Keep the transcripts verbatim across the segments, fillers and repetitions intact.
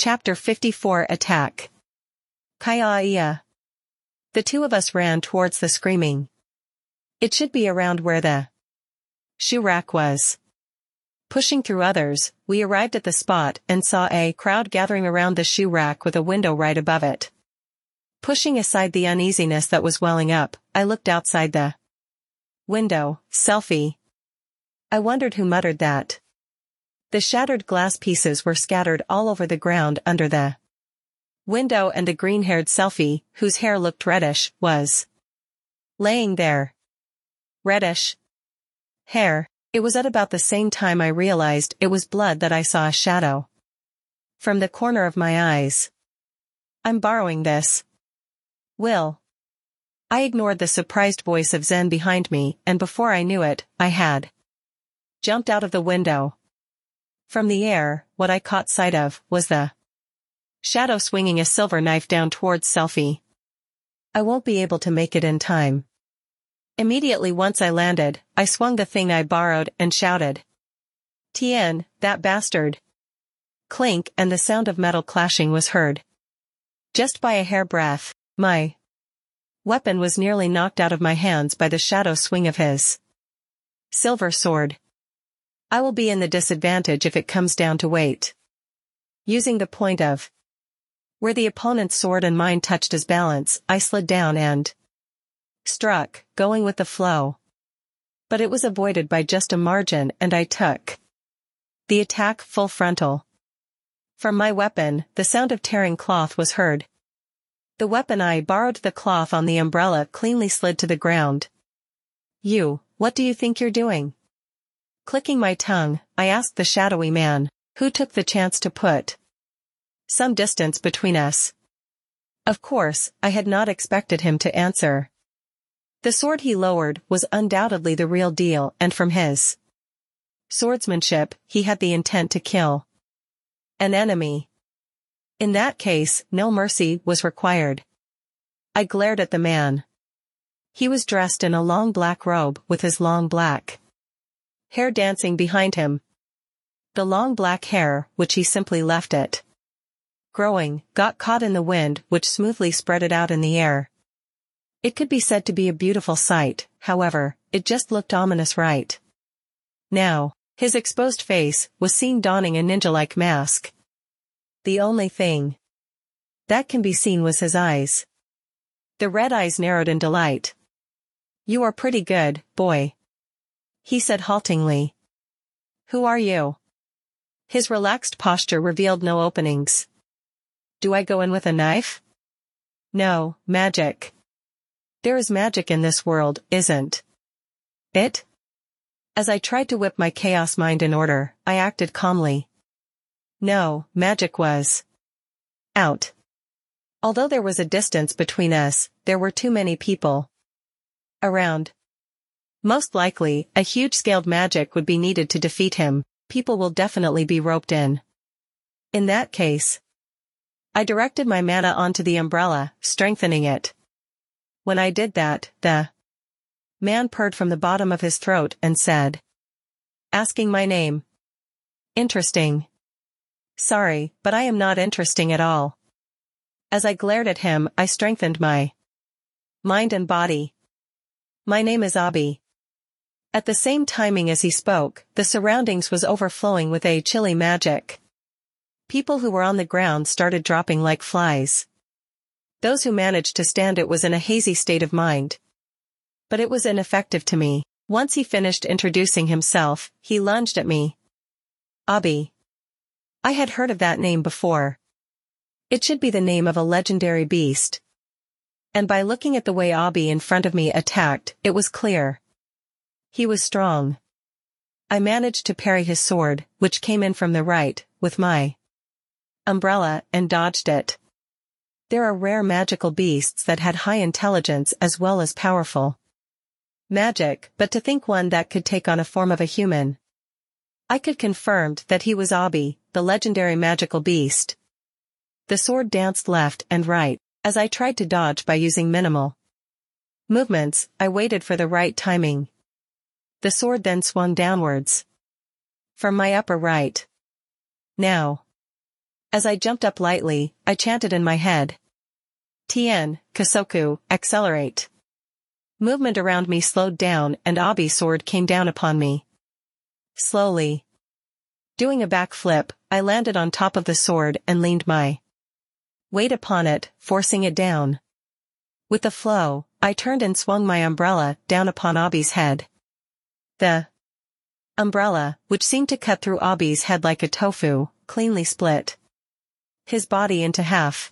Chapter fifty-four Attack. Kaiaia. The two of us ran towards the screaming. It should be around where the shoe rack was. Pushing through others, we arrived at the spot and saw a crowd gathering around the shoe rack with a window right above it. Pushing aside the uneasiness that was welling up, I looked outside the window. Selphy. I wondered who muttered that. The shattered glass pieces were scattered all over the ground under the window, and a green-haired Selphy, whose hair looked reddish, was laying there. Reddish hair. It was at about the same time I realized it was blood that I saw a shadow from the corner of my eyes. I'm borrowing this. Will. I ignored the surprised voice of Zen behind me, and before I knew it, I had jumped out of the window. From the air, what I caught sight of was the shadow swinging a silver knife down towards Selphy. I won't be able to make it in time. Immediately once I landed, I swung the thing I borrowed and shouted, "Tien, that bastard!" Clink, and the sound of metal clashing was heard. Just by a hairbreadth, my weapon was nearly knocked out of my hands by the shadow swing of his silver sword. I will be in the disadvantage if it comes down to weight. Using the point of where the opponent's sword and mine touched as balance, I slid down and struck, going with the flow. But it was avoided by just a margin, and I took the attack full frontal. From my weapon, the sound of tearing cloth was heard. The weapon I borrowed, the cloth on the umbrella, cleanly slid to the ground. "You, what do you think you're doing?" Clicking my tongue, I asked the shadowy man, who took the chance to put some distance between us. Of course, I had not expected him to answer. The sword he lowered was undoubtedly the real deal, and from his swordsmanship, he had the intent to kill an enemy. In that case, no mercy was required. I glared at the man. He was dressed in a long black robe, with his long black hair dancing behind him. The long black hair, which he simply left it growing, got caught in the wind, which smoothly spread it out in the air. It could be said to be a beautiful sight, however, it just looked ominous right now. His exposed face was seen donning a ninja-like mask. The only thing that can be seen was his eyes. The red eyes narrowed in delight. "You are pretty good, boy," he said haltingly. "Who are you?" His relaxed posture revealed no openings. "Do I go in with a knife?" "No, magic. There is magic in this world, isn't it?" As I tried to whip my chaos mind in order, I acted calmly. No, magic was out. Although there was a distance between us, there were too many people around. Most likely, a huge-scaled magic would be needed to defeat him. People will definitely be roped in. In that case, I directed my mana onto the umbrella, strengthening it. When I did that, the man purred from the bottom of his throat and said, asking my name. "Interesting." "Sorry, but I am not interesting at all." As I glared at him, I strengthened my mind and body. "My name is Abi." At the same timing as he spoke, the surroundings was overflowing with a chilly magic. People who were on the ground started dropping like flies. Those who managed to stand it was in a hazy state of mind. But it was ineffective to me. Once he finished introducing himself, he lunged at me. Abi. I had heard of that name before. It should be the name of a legendary beast. And by looking at the way Abi in front of me attacked, it was clear he was strong. I managed to parry his sword, which came in from the right, with my umbrella, and dodged it. There are rare magical beasts that had high intelligence as well as powerful magic, but to think one that could take on a form of a human. I could confirm that he was Abi, the legendary magical beast. The sword danced left and right. As I tried to dodge by using minimal movements, I waited for the right timing. The sword then swung downwards from my upper right. Now. As I jumped up lightly, I chanted in my head. Tien, Kasoku, accelerate. Movement around me slowed down and Abi's sword came down upon me. Slowly. Doing a backflip, I landed on top of the sword and leaned my weight upon it, forcing it down. With the flow, I turned and swung my umbrella down upon Abi's head. The umbrella, which seemed to cut through Abi's head like a tofu, cleanly split his body into half.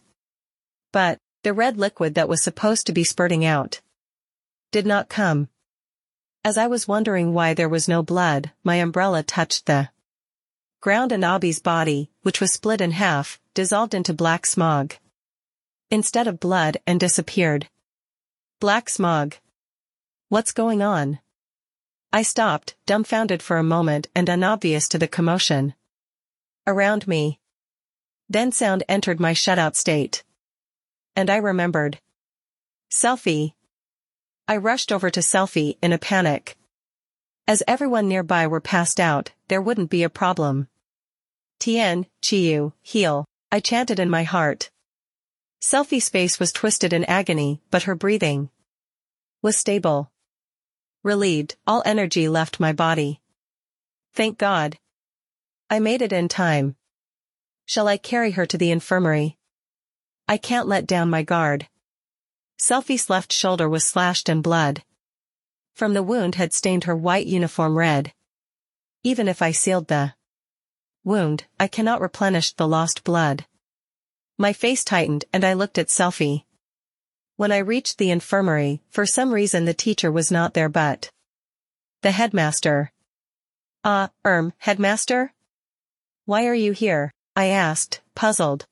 But the red liquid that was supposed to be spurting out did not come. As I was wondering why there was no blood, my umbrella touched the ground and Abi's body, which was split in half, dissolved into black smog instead of blood and disappeared. Black smog. What's going on? I stopped, dumbfounded for a moment and unobvious to the commotion around me. Then sound entered my shutout state. And I remembered. Selphy. I rushed over to Selphy in a panic. As everyone nearby were passed out, there wouldn't be a problem. Tien, Chiyu, heal, I chanted in my heart. Selphy's face was twisted in agony, but her breathing was stable. Relieved, all energy left my body. Thank God. I made it in time. Shall I carry her to the infirmary? I can't let down my guard. Selphy's left shoulder was slashed and blood from the wound had stained her white uniform red. Even if I sealed the wound, I cannot replenish the lost blood. My face tightened and I looked at Selphy. When I reached the infirmary, for some reason the teacher was not there but the headmaster. Ah, uh, erm, headmaster? Why are you here? I asked, puzzled.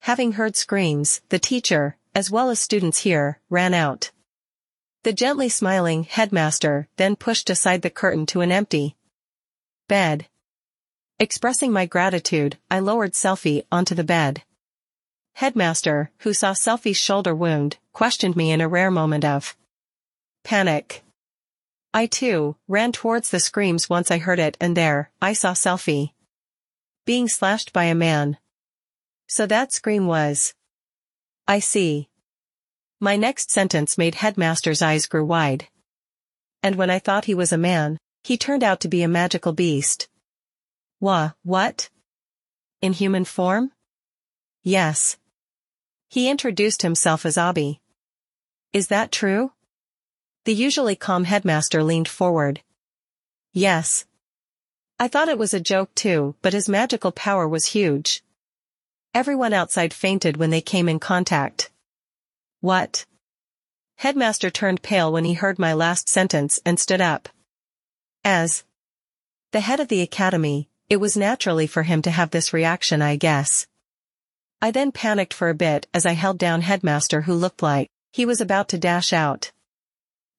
Having heard screams, the teacher, as well as students here, ran out. The gently smiling headmaster then pushed aside the curtain to an empty bed. Expressing my gratitude, I lowered Selphy onto the bed. Headmaster, who saw Selphy's shoulder wound, questioned me in a rare moment of panic. I too ran towards the screams once I heard it, and there I saw Selphy being slashed by a man. So that scream was. I see. My next sentence made headmaster's eyes grow wide. And when I thought he was a man, he turned out to be a magical beast. Wha, what? In human form? Yes. He introduced himself as Abi. Is that true? The usually calm headmaster leaned forward. Yes. I thought it was a joke too, but his magical power was huge. Everyone outside fainted when they came in contact. What? Headmaster turned pale when he heard my last sentence and stood up. As the head of the academy, it was naturally for him to have this reaction, I guess. I then panicked for a bit as I held down headmaster, who looked like he was about to dash out.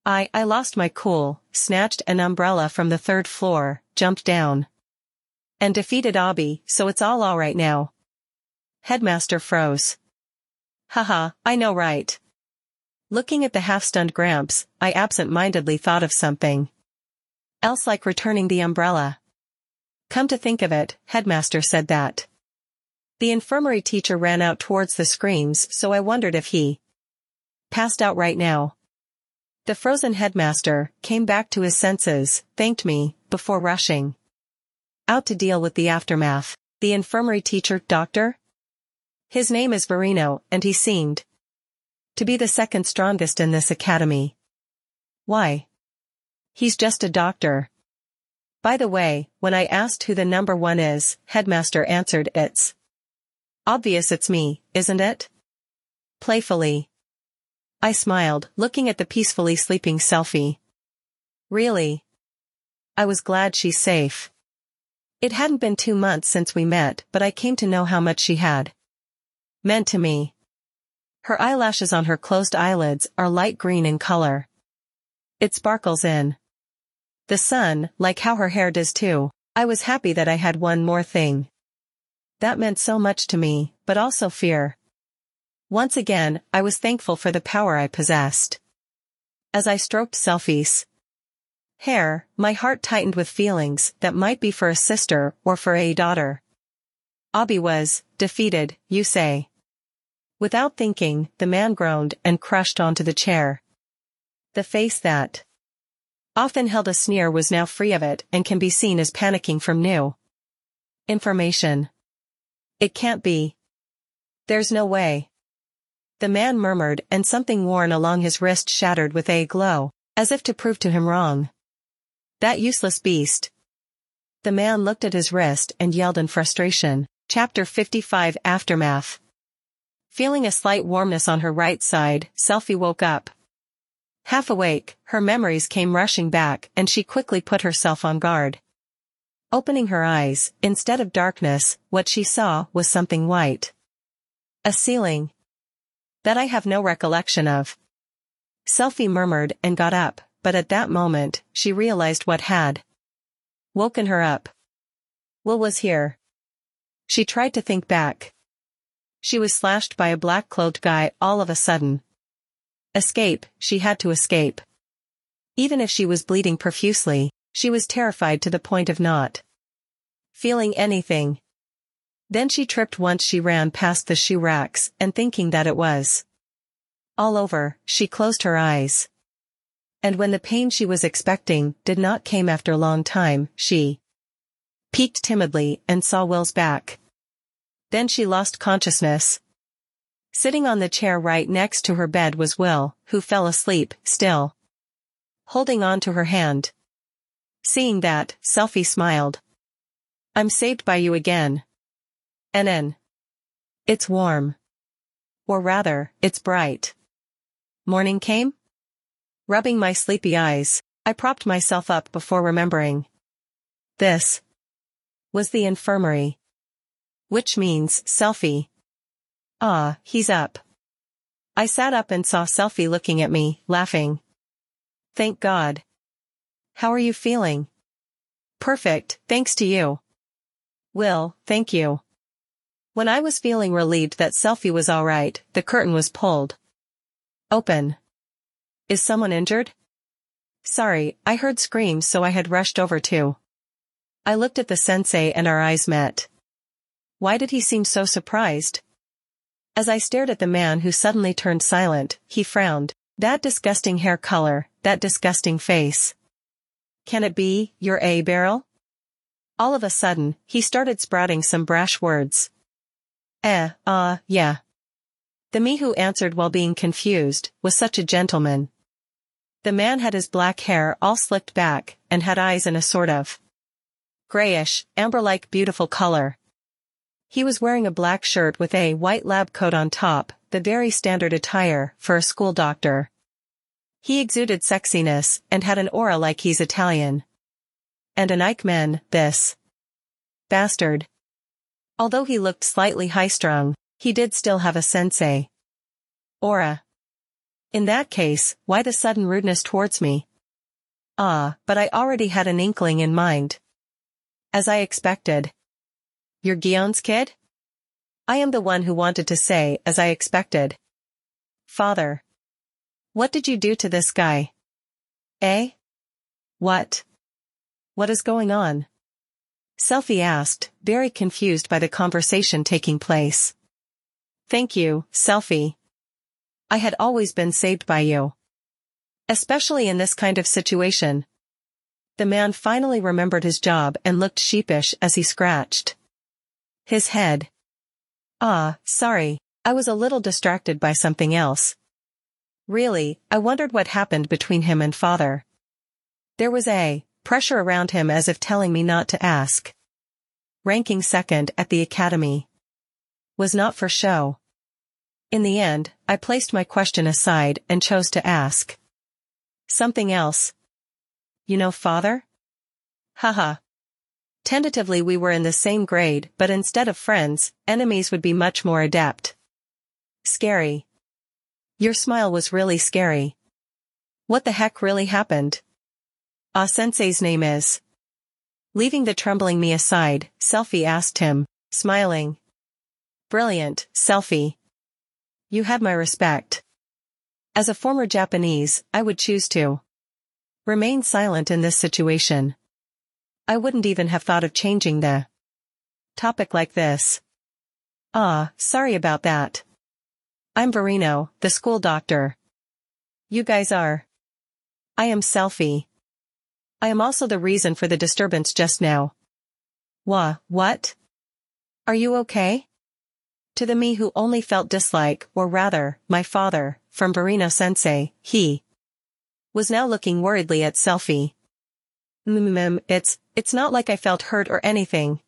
I, I lost my cool, snatched an umbrella from the third floor, jumped down, and defeated Abi, so it's all alright now. Headmaster froze. Haha, I know, right? Looking at the half-stunned Gramps, I absent-mindedly thought of something else, like returning the umbrella. Come to think of it, headmaster said that. The infirmary teacher ran out towards the screams, so I wondered if he passed out right now. The frozen headmaster came back to his senses, thanked me, before rushing out to deal with the aftermath. The infirmary teacher, doctor? His name is Verino, and he seemed to be the second strongest in this academy. Why? He's just a doctor. By the way, when I asked who the number one is, headmaster answered, it's obvious it's me, isn't it? Playfully. I smiled, looking at the peacefully sleeping Selphy. Really? I was glad she's safe. It hadn't been two months since we met, but I came to know how much she had meant to me. Her eyelashes on her closed eyelids are light green in color. It sparkles in the sun, like how her hair does too. I was happy that I had one more thing that meant so much to me, but also fear. Once again, I was thankful for the power I possessed. As I stroked Selphy's hair, my heart tightened with feelings that might be for a sister or for a daughter. Abi was, Defeated, you say. Without thinking, the man groaned and crashed onto the chair. The face that often held a sneer was now free of it and can be seen as panicking from new information. It can't be. There's no way. The man murmured, and something worn along his wrist shattered with a glow, as if to prove to him wrong. That useless beast. The man looked at his wrist and yelled in frustration. Chapter fifty-five Aftermath. Feeling a slight warmness on her right side, Selphy woke up. Half awake, her memories came rushing back and she quickly put herself on guard. Opening her eyes, instead of darkness, what she saw was something white. A ceiling. That I have no recollection of. Selphy murmured and got up, but at that moment, she realized what had woken her up. Will was here. She tried to think back. She was slashed by a black-clothed guy all of a sudden. Escape, she had to escape. Even if she was bleeding profusely, she was terrified to the point of not feeling anything. Then she tripped once she ran past the shoe racks, and thinking that it was all over, she closed her eyes. And when the pain she was expecting did not came after a long time, she peeked timidly and saw Will's back. Then she lost consciousness. Sitting on the chair right next to her bed was Will, who fell asleep, still holding on to her hand. Seeing that, Selphy smiled. I'm saved by you again. N N. It's warm. Or rather, it's bright. Morning came? Rubbing my sleepy eyes, I propped myself up before remembering. This was the infirmary. Which means, Selphy. Ah, he's up. I sat up and saw Selphy looking at me, laughing. Thank God. How are you feeling? Perfect, thanks to you. Will, thank you. When I was feeling relieved that Selphy was all right, the curtain was pulled open. Is someone injured? Sorry, I heard screams, so I had rushed over too. I looked at the sensei and our eyes met. Why did he seem so surprised? As I stared at the man who suddenly turned silent, he frowned. That disgusting hair color, that disgusting face. Can it be, you're a Beryl? All of a sudden, he started sprouting some brash words. Eh, ah, uh, yeah. The me who answered while being confused was such a gentleman. The man had his black hair all slicked back, and had eyes in a sort of grayish, amber-like beautiful color. He was wearing a black shirt with a white lab coat on top, the very standard attire for a school doctor. He exuded sexiness and had an aura like he's Italian. And an Eichmann, this bastard. Although he looked slightly high-strung, he did still have a sensei aura. In that case, why the sudden rudeness towards me? Ah, but I already had an inkling in mind. As I expected. You're Guillaume's kid? I am the one who wanted to say, as I expected. Father. What did you do to this guy? Eh? What? What is going on? Selphy asked, very confused by the conversation taking place. Thank you, Selphy. I had always been saved by you. Especially in this kind of situation. The man finally remembered his job and looked sheepish as he scratched his head. Ah, sorry, I was a little distracted by something else. Really, I wondered what happened between him and father. There was a pressure around him as if telling me not to ask. Ranking second at the academy. Was not for show. In the end, I placed my question aside and chose to ask something else. You know father? Haha. Tentatively we were in the same grade, but instead of friends, enemies would be much more adept. Scary. Your smile was really scary. What the heck really happened? Ah, sensei's name is. Leaving the trembling me aside, Selphy asked him, smiling. Brilliant, Selphy. You had my respect. As a former Japanese, I would choose to remain silent in this situation. I wouldn't even have thought of changing the topic like this. Ah, sorry about that. I'm Verino, the school doctor. You guys are. I am Selphy. I am also the reason for the disturbance just now. Wah, what? Are you okay? To the me who only felt dislike, or rather, my father, from Verino-sensei, he was now looking worriedly at Selphy. Mm-mm, it's, it's not like I felt hurt or anything.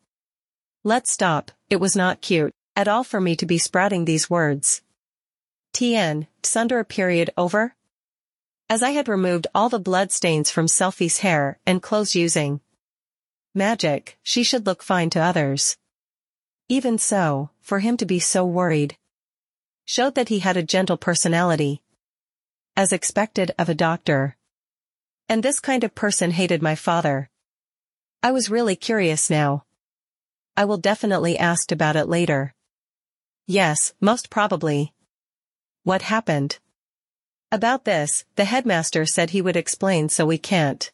Let's stop, it was not cute at all for me to be sprouting these words. T N, sunder a period over? As I had removed all the blood stains from Selphy's hair and clothes using magic, she should look fine to others. Even so, for him to be so worried showed that he had a gentle personality, as expected of a doctor. And this kind of person hated my father. I was really curious now. I will definitely ask about it later. Yes, most probably. What happened? About this, the headmaster said he would explain, so we can't.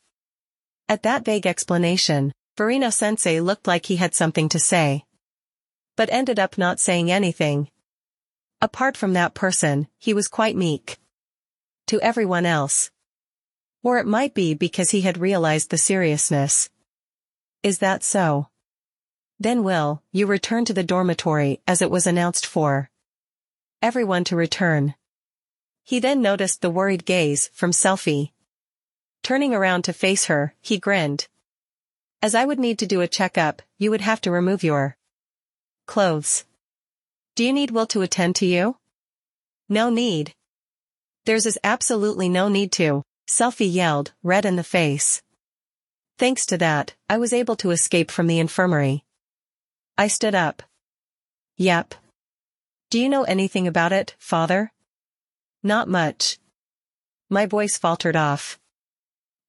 At that vague explanation, Verino-sensei looked like he had something to say, but ended up not saying anything. Apart from that person, he was quite meek to everyone else. Or it might be because he had realized the seriousness. Is that so? Then Will, you return to the dormitory as it was announced for everyone to return. He then noticed the worried gaze from Selphy. Turning around to face her, he grinned. As I would need to do a checkup, you would have to remove your clothes. Do you need Will to attend to you? No need. There's is absolutely no need to, Selphy yelled, red in the face. Thanks to that, I was able to escape from the infirmary. I stood up. Yep. Do you know anything about it, Father? Not much. My voice faltered off.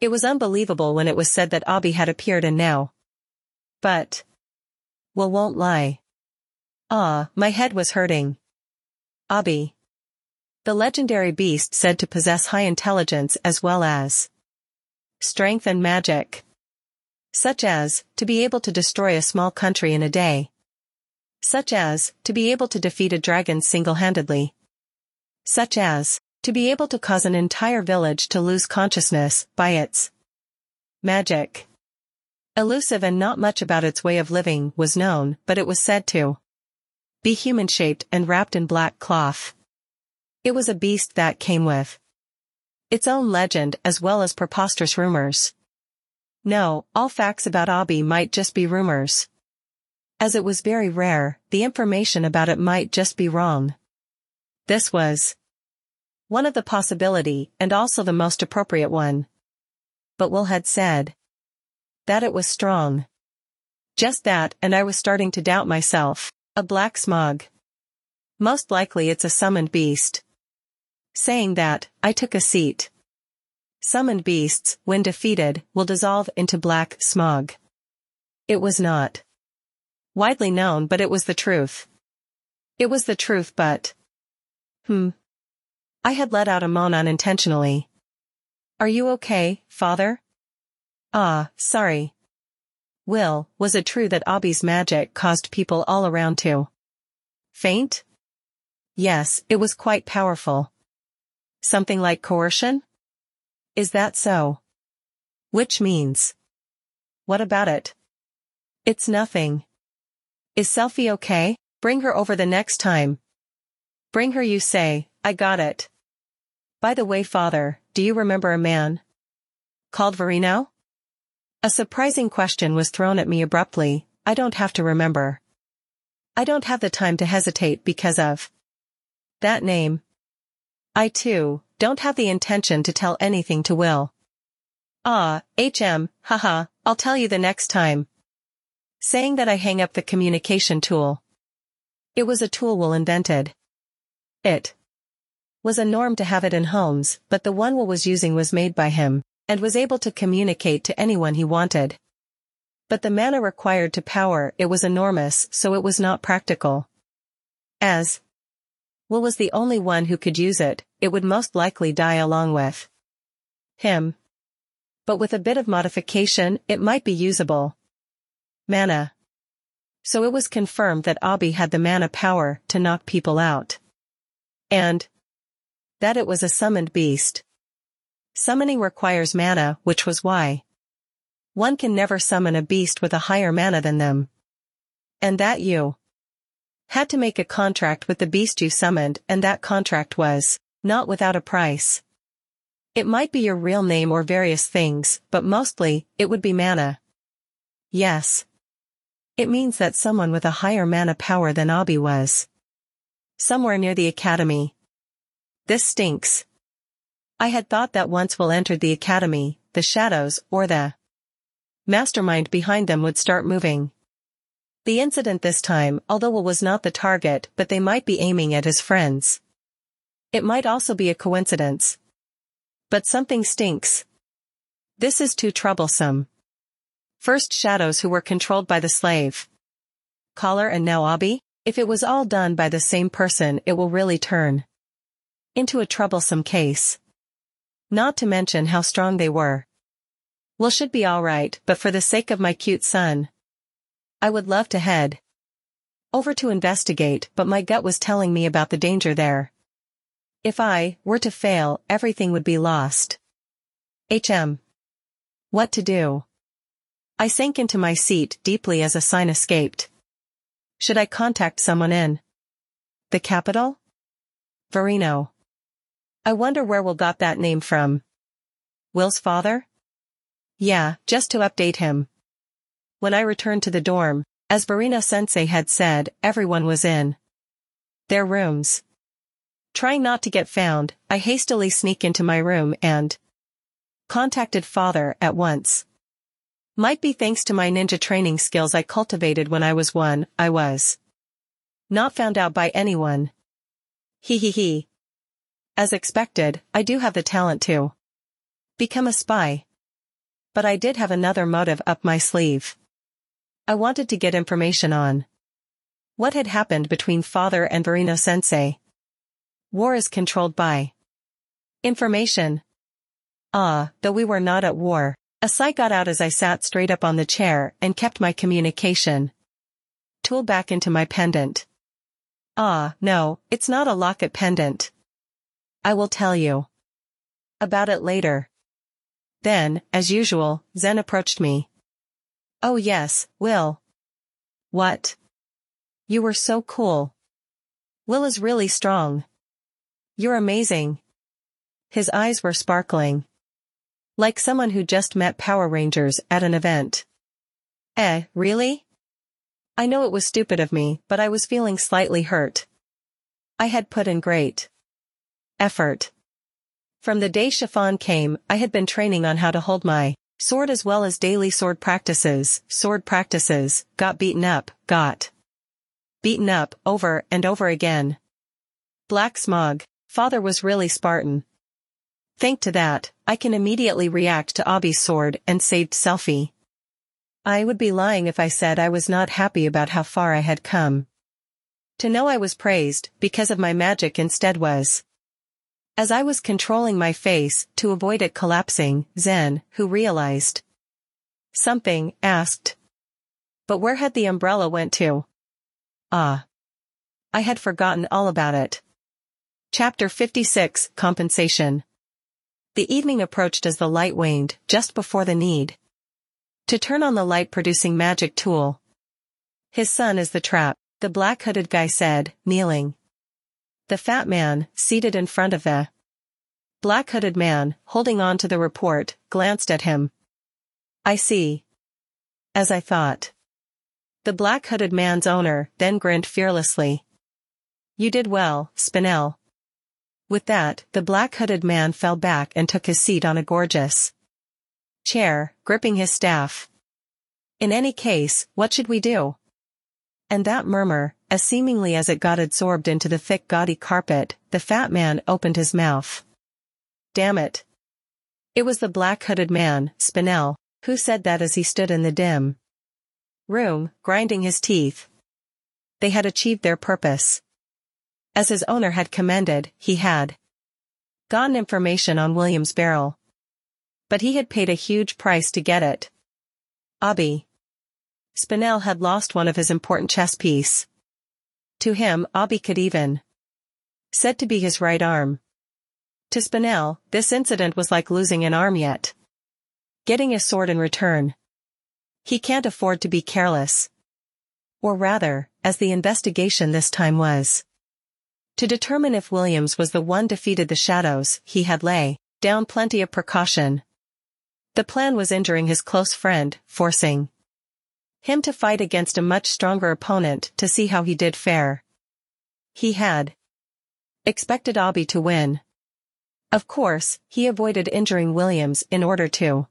It was unbelievable when it was said that Abi had appeared and now. But. Will won't lie. Ah, my head was hurting. Abi. The legendary beast said to possess high intelligence as well as strength and magic. Such as, to be able to destroy a small country in a day. Such as, to be able to defeat a dragon single-handedly. Such as, to be able to cause an entire village to lose consciousness by its magic. Elusive, and not much about its way of living was known, but it was said to be human-shaped and wrapped in black cloth. It was a beast that came with its own legend as well as preposterous rumors. No, all facts about Abi might just be rumors. As it was very rare, the information about it might just be wrong. This was one of the possibility, and also the most appropriate one. But Will had said that it was strong. Just that, and I was starting to doubt myself. A black smog. Most likely it's a summoned beast. Saying that, I took a seat. Summoned beasts, when defeated, will dissolve into black smog. It was not widely known, but it was the truth. It was the truth, but... Hmm. I had let out a moan unintentionally. Are you okay, Father? Ah, sorry. Will, was it true that Abi's magic caused people all around to faint? Yes, it was quite powerful. Something like coercion? Is that so? Which means... What about it? It's nothing. Is Selphy okay? Bring her over the next time. Bring her, you say. I got it. By the way, Father, do you remember a man called Verino? A surprising question was thrown at me abruptly. I don't have to remember. I don't have the time to hesitate because of that name. I, too, don't have the intention to tell anything to Will. Ah, H M, haha, I'll tell you the next time. Saying that, I hang up the communication tool. It was a tool Will invented. It was a norm to have it in homes, but the one Will was using was made by him, and was able to communicate to anyone he wanted. But the mana required to power it was enormous, so it was not practical. As Will was the only one who could use it, it would most likely die along with him. But with a bit of modification, it might be usable. Mana. so it was confirmed that Abi had the mana power to knock people out. And that it was a summoned beast. Summoning requires mana, which was why one can never summon a beast with a higher mana than them. And that you had to make a contract with the beast you summoned, and that contract was not without a price. It might be your real name or various things, but mostly, it would be mana. Yes. It means that someone with a higher mana power than Abi was somewhere near the academy. This stinks. I had thought that once Will entered the academy, the shadows, or the mastermind behind them would start moving. The incident this time, although Will was not the target, but they might be aiming at his friends. It might also be a coincidence. But something stinks. This is too troublesome. First shadows who were controlled by the slave collar, and now Abi. If it was all done by the same person, it will really turn into a troublesome case. Not to mention how strong they were. Will should be alright, but for the sake of my cute son, I would love to head over to investigate, but my gut was telling me about the danger there. If I were to fail, everything would be lost. H M What to do? I sank into my seat deeply as a sign escaped. Should I contact someone in the capital? Verino. I wonder where Will got that name from. Will's father? Yeah, just to update him. When I returned to the dorm, as Verino-sensei had said, everyone was in their rooms. Trying not to get found, I hastily sneaked into my room and contacted father at once. Might be thanks to my ninja training skills I cultivated when I was one, I was not found out by anyone. Hee hee hee. As expected, I do have the talent to become a spy. But I did have another motive up my sleeve. I wanted to get information on what had happened between father and Verino-sensei. War is controlled by information. Ah, though we were not at war. A sigh got out as I sat straight up on the chair and kept my communication tool back into my pendant. Ah, no, it's not a locket pendant. I will tell you about it later. Then, as usual, Zen approached me. Oh yes, Will. What? You were so cool. Will is really strong. You're amazing. His eyes were sparkling. Like someone who just met Power Rangers at an event. Eh, really? I know it was stupid of me, but I was feeling slightly hurt. I had put in great effort. From the day Chiffon came, I had been training on how to hold my sword as well as daily sword practices, sword practices, got beaten up, got beaten up, over and over again. Black smog, father was really Spartan. Thanks to that, I can immediately react to Abi's sword and saved Selphy. I would be lying if I said I was not happy about how far I had come. To know I was praised because of my magic instead was. As I was controlling my face to avoid it collapsing, Zen, who realized something, asked. But where had the umbrella went to? Ah. I had forgotten all about it. Chapter fifty-six, Compensation. The evening approached as the light waned, just before the need to turn on the light-producing magic tool. His son is the trap, the black-hooded guy said, kneeling. The fat man, seated in front of the black-hooded man, holding on to the report, glanced at him. I see. As I thought. The black-hooded man's owner then grinned fearlessly. You did well, Spinel. With that, the black-hooded man fell back and took his seat on a gorgeous chair, gripping his staff. In any case, what should we do? And that murmur, as seemingly as it got absorbed into the thick gaudy carpet, the fat man opened his mouth. Damn it. It was the black-hooded man, Spinel, who said that as he stood in the dim room, grinding his teeth. They had achieved their purpose. As his owner had commended, he had gotten information on William's Beryl. But he had paid a huge price to get it. Abi. Spinel had lost one of his important chess piece. To him, Abi could even. Said to be his right arm. To Spinel, this incident was like losing an arm yet. Getting a sword in return. He can't afford to be careless. Or rather, as the investigation this time was. To determine if Williams was the one defeated the shadows, he had lay down plenty of precaution. The plan was injuring his close friend, forcing him to fight against a much stronger opponent to see how he did fare. He had expected Abi to win. Of course, he avoided injuring Williams in order to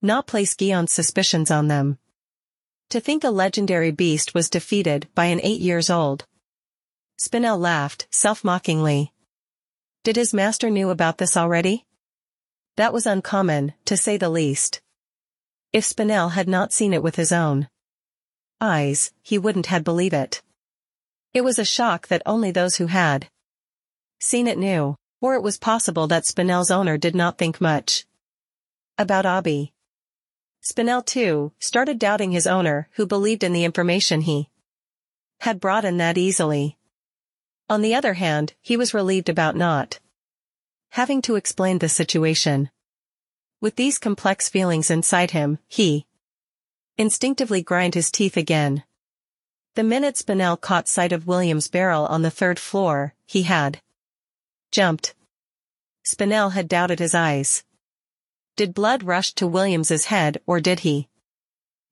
not place Guillaume's suspicions on them. To think a legendary beast was defeated by an eight years old. Spinel laughed, self-mockingly. Did his master knew about this already? That was uncommon, to say the least. If Spinel had not seen it with his own eyes, he wouldn't had believed it. It was a shock that only those who had seen it knew, or it was possible that Spinel's owner did not think much about Abi. Spinel, too, started doubting his owner, who believed in the information he had brought in that easily. On the other hand, he was relieved about not having to explain the situation. With these complex feelings inside him, he instinctively grind his teeth again. The minute Spinel caught sight of William's barrel on the third floor, he had jumped. Spinel had doubted his eyes. Did blood rush to Williams's head, or did he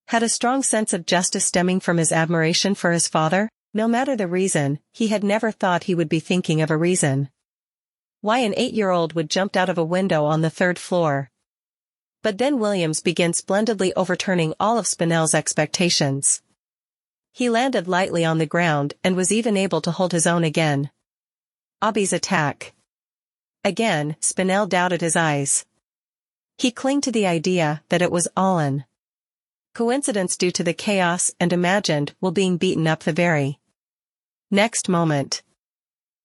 had a strong sense of justice stemming from his admiration for his father? No matter the reason, he had never thought he would be thinking of a reason why an eight-year-old would jump out of a window on the third floor. But then Williams began splendidly overturning all of Spinel's expectations. He landed lightly on the ground and was even able to hold his own again. Abi's attack. Again, Spinel doubted his eyes. He clung to the idea that it was all an coincidence due to the chaos and imagined Will being beaten up the very next moment.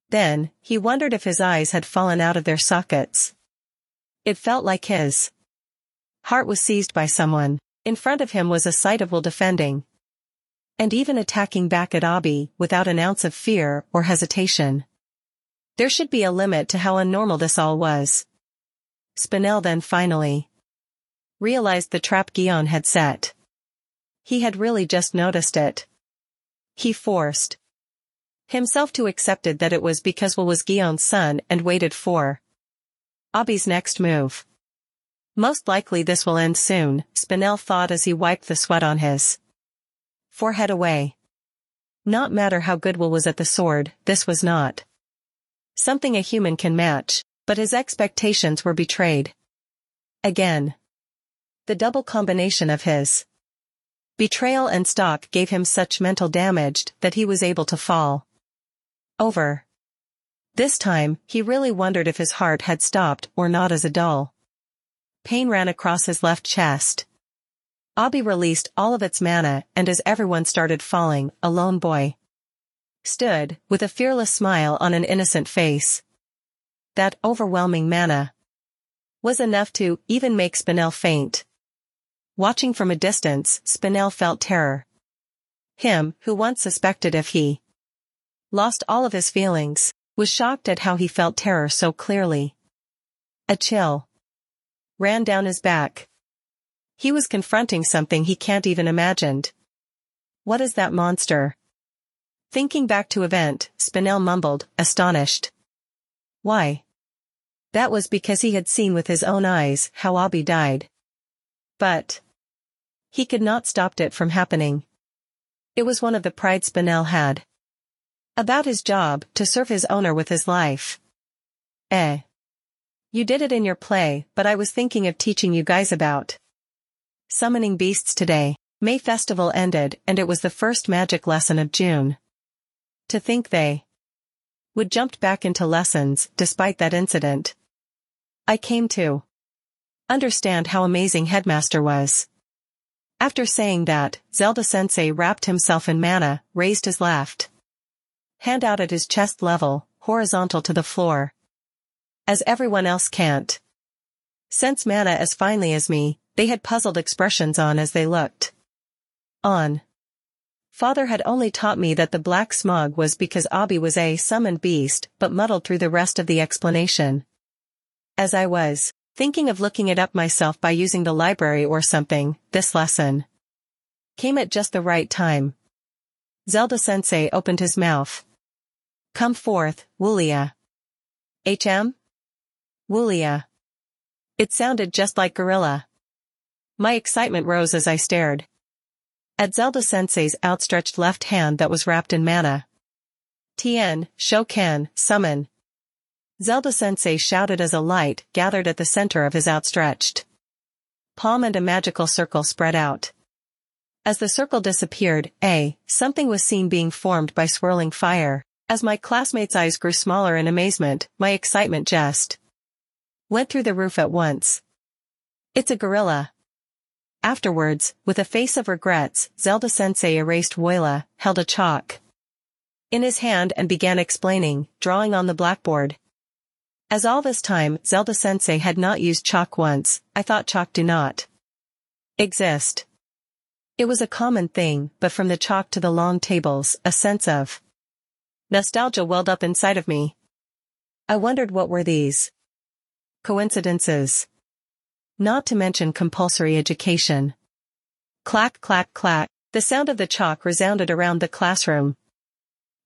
Then, he wondered if his eyes had fallen out of their sockets. It felt like his heart was seized by someone. In front of him was a sight of Will defending and even attacking back at Abi without an ounce of fear or hesitation. There should be a limit to how unnormal this all was. Spinel then finally realized the trap Guillaume had set. He had really just noticed it. He forced himself to accept it that it was because Will was Guillaume's son and waited for Abi's next move. Most likely this will end soon, Spinel thought as he wiped the sweat on his forehead away. Not matter how good Will was at the sword, this was not something a human can match, but his expectations were betrayed. Again. The double combination of his betrayal and stock gave him such mental damage that he was able to fall over. This time, he really wondered if his heart had stopped or not as a dull pain ran across his left chest. Abi released all of its mana, and as everyone started falling, a lone boy stood, with a fearless smile on an innocent face. That overwhelming mana was enough to even make Spinel faint. Watching from a distance, Spinel felt terror. Him, who once suspected if he lost all of his feelings, was shocked at how he felt terror so clearly. A chill ran down his back. He was confronting something he can't even imagine. What is that monster? Thinking back to event, Spinel mumbled, astonished. Why? That was because he had seen with his own eyes how Abi died. But he could not stop it from happening. It was one of the pride Spinel had about his job, to serve his owner with his life. Eh. You did it in your play, but I was thinking of teaching you guys about summoning beasts today. May festival ended, and it was the first magic lesson of June. To think they would jumped back into lessons, despite that incident. I came to understand how amazing Headmaster was. After saying that, Zelda Sensei wrapped himself in mana, raised his left hand out at his chest level, horizontal to the floor. As everyone else can't sense mana as finely as me, they had puzzled expressions on as they looked On. Father had only taught me that the black smog was because Abi was a summoned beast, but muddled through the rest of the explanation. As I was thinking of looking it up myself by using the library or something, this lesson came at just the right time. Zelda-sensei opened his mouth. Come forth, Wulia. H M? Wulia. It sounded just like gorilla. My excitement rose as I stared at Zelda-sensei's outstretched left hand that was wrapped in mana. Tien, Shoken, summon. Zelda-sensei shouted as a light gathered at the center of his outstretched palm and a magical circle spread out. As the circle disappeared, a, something was seen being formed by swirling fire. As my classmates' eyes grew smaller in amazement, my excitement just went through the roof at once. It's a gorilla. Afterwards, with a face of regrets, Zelda-sensei erased Woyla, held a chalk in his hand and began explaining, drawing on the blackboard. As all this time, Zelda-sensei had not used chalk once, I thought chalk do not exist. It was a common thing, but from the chalk to the long tables, a sense of nostalgia welled up inside of me. I wondered what were these coincidences. Not to mention compulsory education. Clack, clack, clack, the sound of the chalk resounded around the classroom.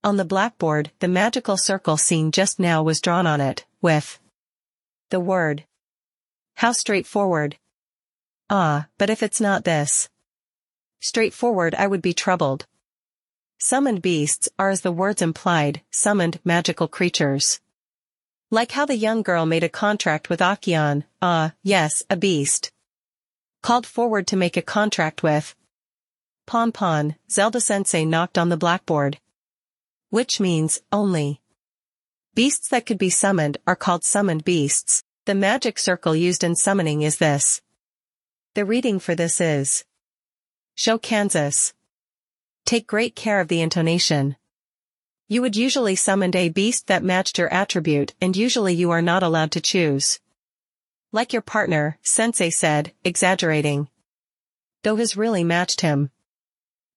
On the blackboard, the magical circle seen just now was drawn on it, with the word. How straightforward. Ah, but if it's not this straightforward, I would be troubled. Summoned beasts are, as the words implied, summoned magical creatures. Like how the young girl made a contract with Akion, ah, uh, yes, a beast. Called forward to make a contract with Pon-Pon, Zelda-sensei knocked on the blackboard. Which means, only beasts that could be summoned are called summoned beasts. The magic circle used in summoning is this. The reading for this is Shokansas. Take great care of the intonation. You would usually summon a beast that matched your attribute, and usually you are not allowed to choose. Like your partner, Sensei said, exaggerating. Though his really matched him.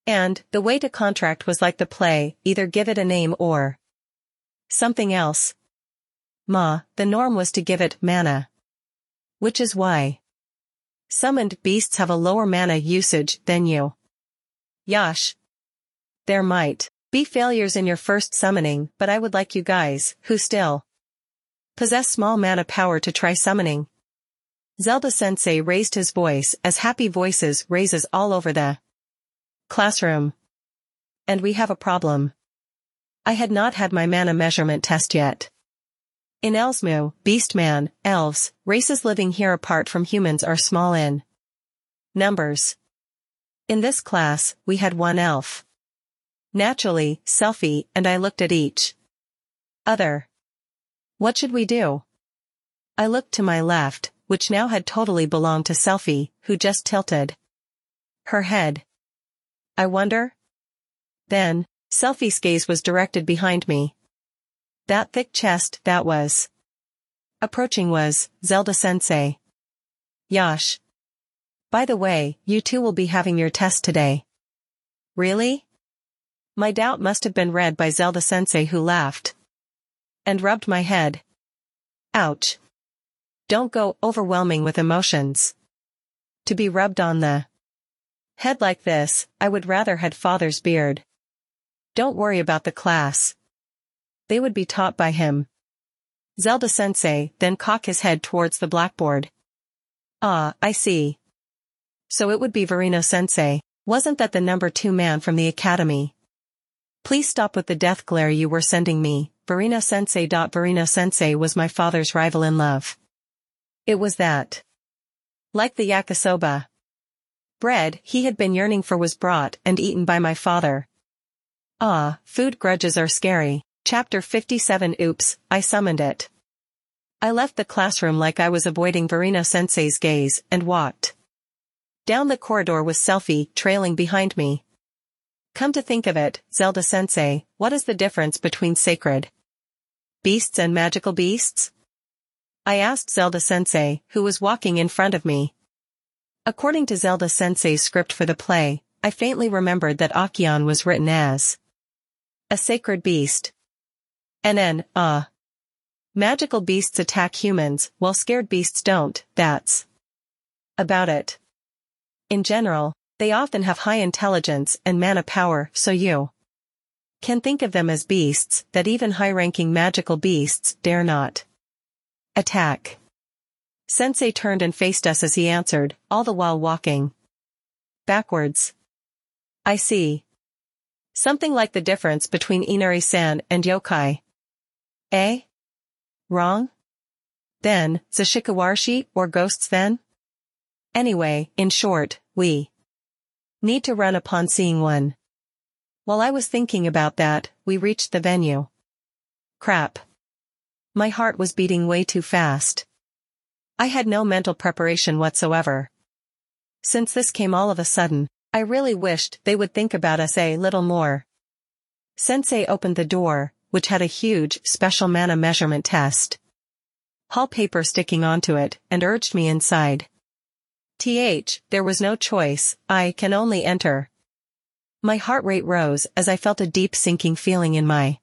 And, the way to contract was like the play, either give it a name or something else. Ma, the norm was to give it mana. Which is why summoned beasts have a lower mana usage than you. Yash. There might be failures in your first summoning, but I would like you guys, who still possess small mana power, to try summoning. Zelda-sensei raised his voice, as happy voices raises all over the classroom. And we have a problem. I had not had my mana measurement test yet. In Elsmu, Beastman, elves, races living here apart from humans are small in numbers. In this class, we had one elf. Naturally, Selphy and I looked at each other. What should we do? I looked to my left, which now had totally belonged to Selphy, who just tilted her head. I wonder? Then, Selphy's gaze was directed behind me. That thick chest that was approaching was Zelda-sensei. Yash. By the way, you two will be having your test today. Really? My doubt must have been read by Zelda-sensei, who laughed and rubbed my head. Ouch. Don't go overwhelming with emotions. To be rubbed on the head like this, I would rather had father's beard. Don't worry about the class. They would be taught by him. Zelda-sensei then cocked his head towards the blackboard. Ah, I see. So it would be Verino-sensei. Wasn't that the number two man from the academy? Please stop with the death glare you were sending me, Verino-sensei. Verino-sensei was my father's rival in love. It was that. Like the yakisoba bread he had been yearning for was brought and eaten by my father. Ah, food grudges are scary. Chapter fifty-seven. Oops, I summoned it. I left the classroom like I was avoiding Verino-sensei's gaze and walked down the corridor with Selphy trailing behind me. Come to think of it, Zelda-sensei, what is the difference between sacred beasts and magical beasts? I asked Zelda-sensei, who was walking in front of me. According to Zelda-sensei's script for the play, I faintly remembered that Acheon was written as a sacred beast. N N, ah. Uh. Magical beasts attack humans, while scared beasts don't, that's about it. In general, they often have high intelligence and mana power, so you can think of them as beasts that even high-ranking magical beasts dare not attack. Sensei turned and faced us as he answered, all the while walking backwards. I see. Something like the difference between Inari-san and yokai. Eh? Wrong? Then, Zashikawarshi or ghosts then? Anyway, in short, we need to run upon seeing one. While I was thinking about that, we reached the venue. Crap. My heart was beating way too fast. I had no mental preparation whatsoever. Since this came all of a sudden, I really wished they would think about us a little more. Sensei opened the door, which had a huge special mana measurement test hall paper sticking onto it, and urged me inside. Th, there was no choice, I can only enter. My heart rate rose as I felt a deep sinking feeling in my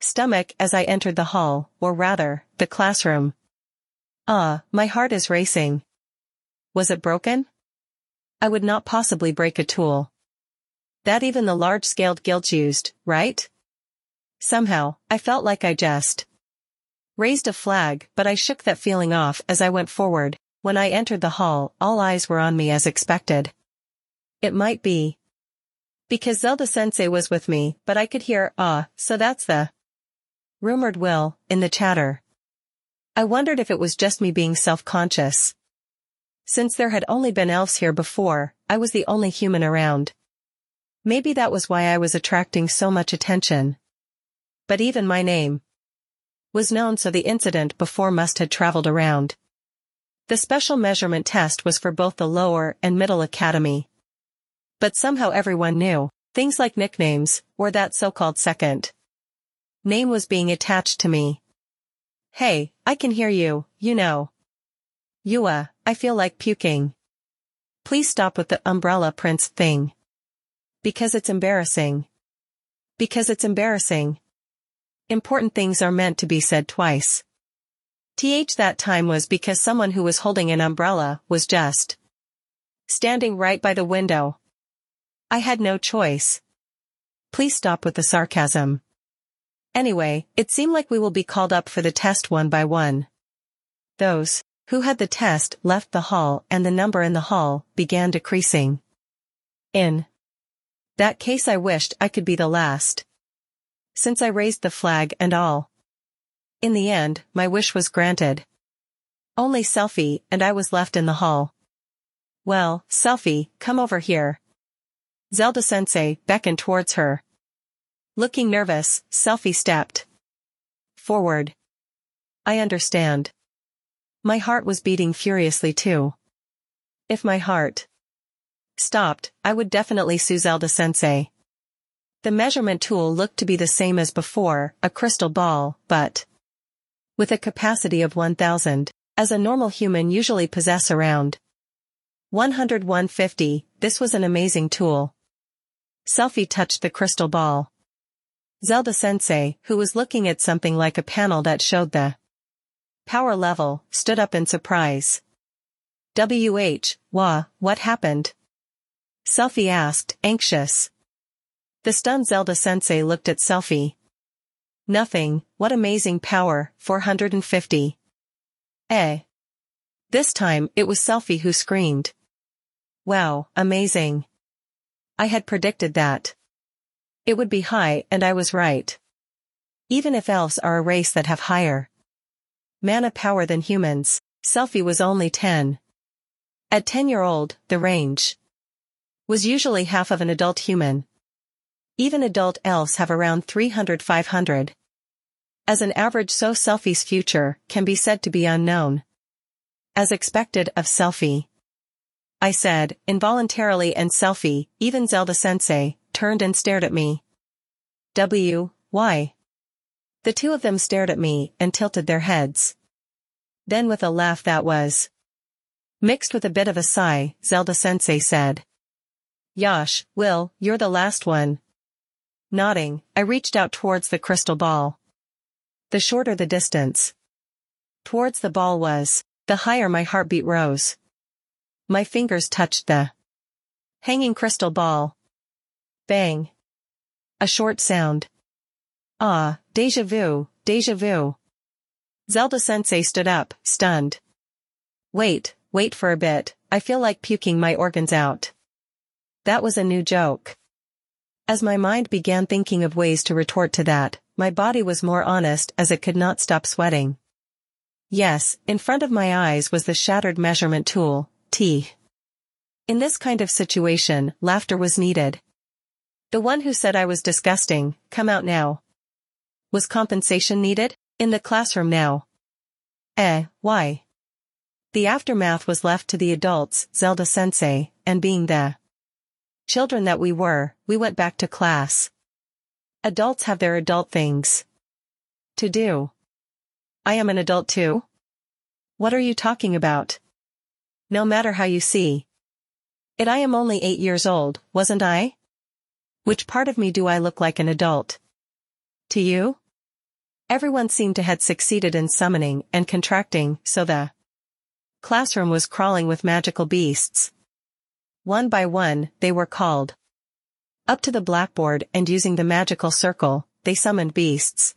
stomach as I entered the hall, or rather, the classroom. Ah, my heart is racing. Was it broken? I would not possibly break a tool that even the large-scaled guilds used, right? Somehow, I felt like I just raised a flag, but I shook that feeling off as I went forward. When I entered the hall, all eyes were on me as expected. It might be because Zelda-sensei was with me, but I could hear, ah, so that's the rumored will, in the chatter. I wondered if it was just me being self-conscious. Since there had only been elves here before, I was the only human around. Maybe that was why I was attracting so much attention. But even my name was known, so the incident before must have traveled around. The special measurement test was for both the lower and middle academy. But somehow everyone knew, things like nicknames, or that so-called second name was being attached to me. Hey, I can hear you, you know. Yua, I feel like puking. Please stop with the umbrella prince thing. Because it's embarrassing. Because it's embarrassing. Important things are meant to be said twice. Th, that time was because someone who was holding an umbrella was just standing right by the window. I had no choice. Please stop with the sarcasm. Anyway, it seemed like we will be called up for the test one by one. Those who had the test left the hall, and the number in the hall began decreasing. In that case, I wished I could be the last, since I raised the flag and all. In the end, my wish was granted. Only Selphy and I was left in the hall. Well, Selphy, come over here. Zelda-sensei beckoned towards her. Looking nervous, Selphy stepped forward. I understand. My heart was beating furiously too. If my heart stopped, I would definitely sue Zelda-sensei. The measurement tool looked to be the same as before, a crystal ball, but with a capacity of one thousand, as a normal human usually possess around one hundred to one hundred fifty, this was an amazing tool. Selphy touched the crystal ball. Zelda-sensei, who was looking at something like a panel that showed the power level, stood up in surprise. W H, wah, what happened? Selphy asked, anxious. The stunned Zelda-sensei looked at Selphy. Nothing, what amazing power, four hundred fifty. Eh. This time, it was Selphy who screamed. Wow, amazing. I had predicted that it would be high, and I was right. Even if elves are a race that have higher mana power than humans, Selphy was only ten. At ten-year-old, the range was usually half of an adult human. Even adult elves have around three hundred to five hundred. As an average, so Selphy's future can be said to be unknown. As expected of Selphy, I said, involuntarily, and Selphy, even Zelda-sensei, turned and stared at me. W, why? The two of them stared at me and tilted their heads. Then with a laugh that was mixed with a bit of a sigh, Zelda-sensei said. Yosh, Will, you're the last one. Nodding, I reached out towards the crystal ball. The shorter the distance towards the ball was, the higher my heartbeat rose. My fingers touched the hanging crystal ball. Bang. A short sound. Ah, deja vu, deja vu. Zelda-sensei stood up, stunned. Wait, wait for a bit, I feel like puking my organs out. That was a new joke. As my mind began thinking of ways to retort to that, my body was more honest as it could not stop sweating. Yes, in front of my eyes was the shattered measurement tool, T. In this kind of situation, laughter was needed. The one who said I was disgusting, come out now. Was compensation needed? In the classroom now. Eh, why? The aftermath was left to the adults, Zelda-sensei, and being the children that we were, we went back to class. Adults have their adult things to do. I am an adult too? What are you talking about? No matter how you see it, I am only eight years old, wasn't I? Which part of me do I look like an adult? To you? Everyone seemed to have succeeded in summoning and contracting, so the classroom was crawling with magical beasts. One by one, they were called up to the blackboard, and using the magical circle, they summoned beasts.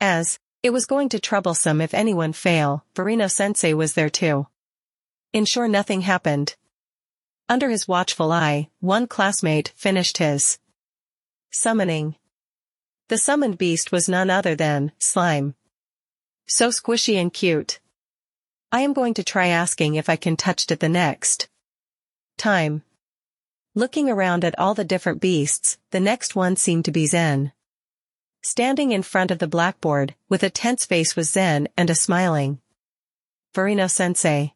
As it was going to troublesome if anyone fail, Verino-sensei was there to ensure nothing happened. Under his watchful eye, one classmate finished his summoning. The summoned beast was none other than slime. So squishy and cute. I am going to try asking if I can touch it the next time. Looking around at all the different beasts, the next one seemed to be Zen. Standing in front of the blackboard, with a tense face was Zen and a smiling Verino-sensei.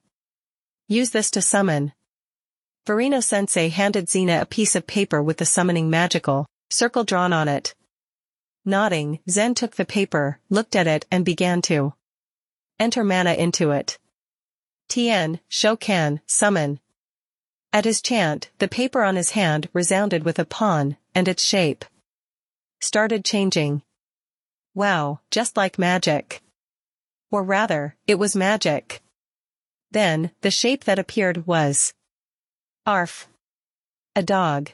Use this to summon. Verino-sensei handed Xena a piece of paper with the summoning magical circle drawn on it. Nodding, Zen took the paper, looked at it and began to enter mana into it. Tien, Shokan, summon. At his chant, the paper on his hand resounded with a pawn, and its shape started changing. Wow, just like magic. Or rather, it was magic. Then, the shape that appeared was Arf. A dog.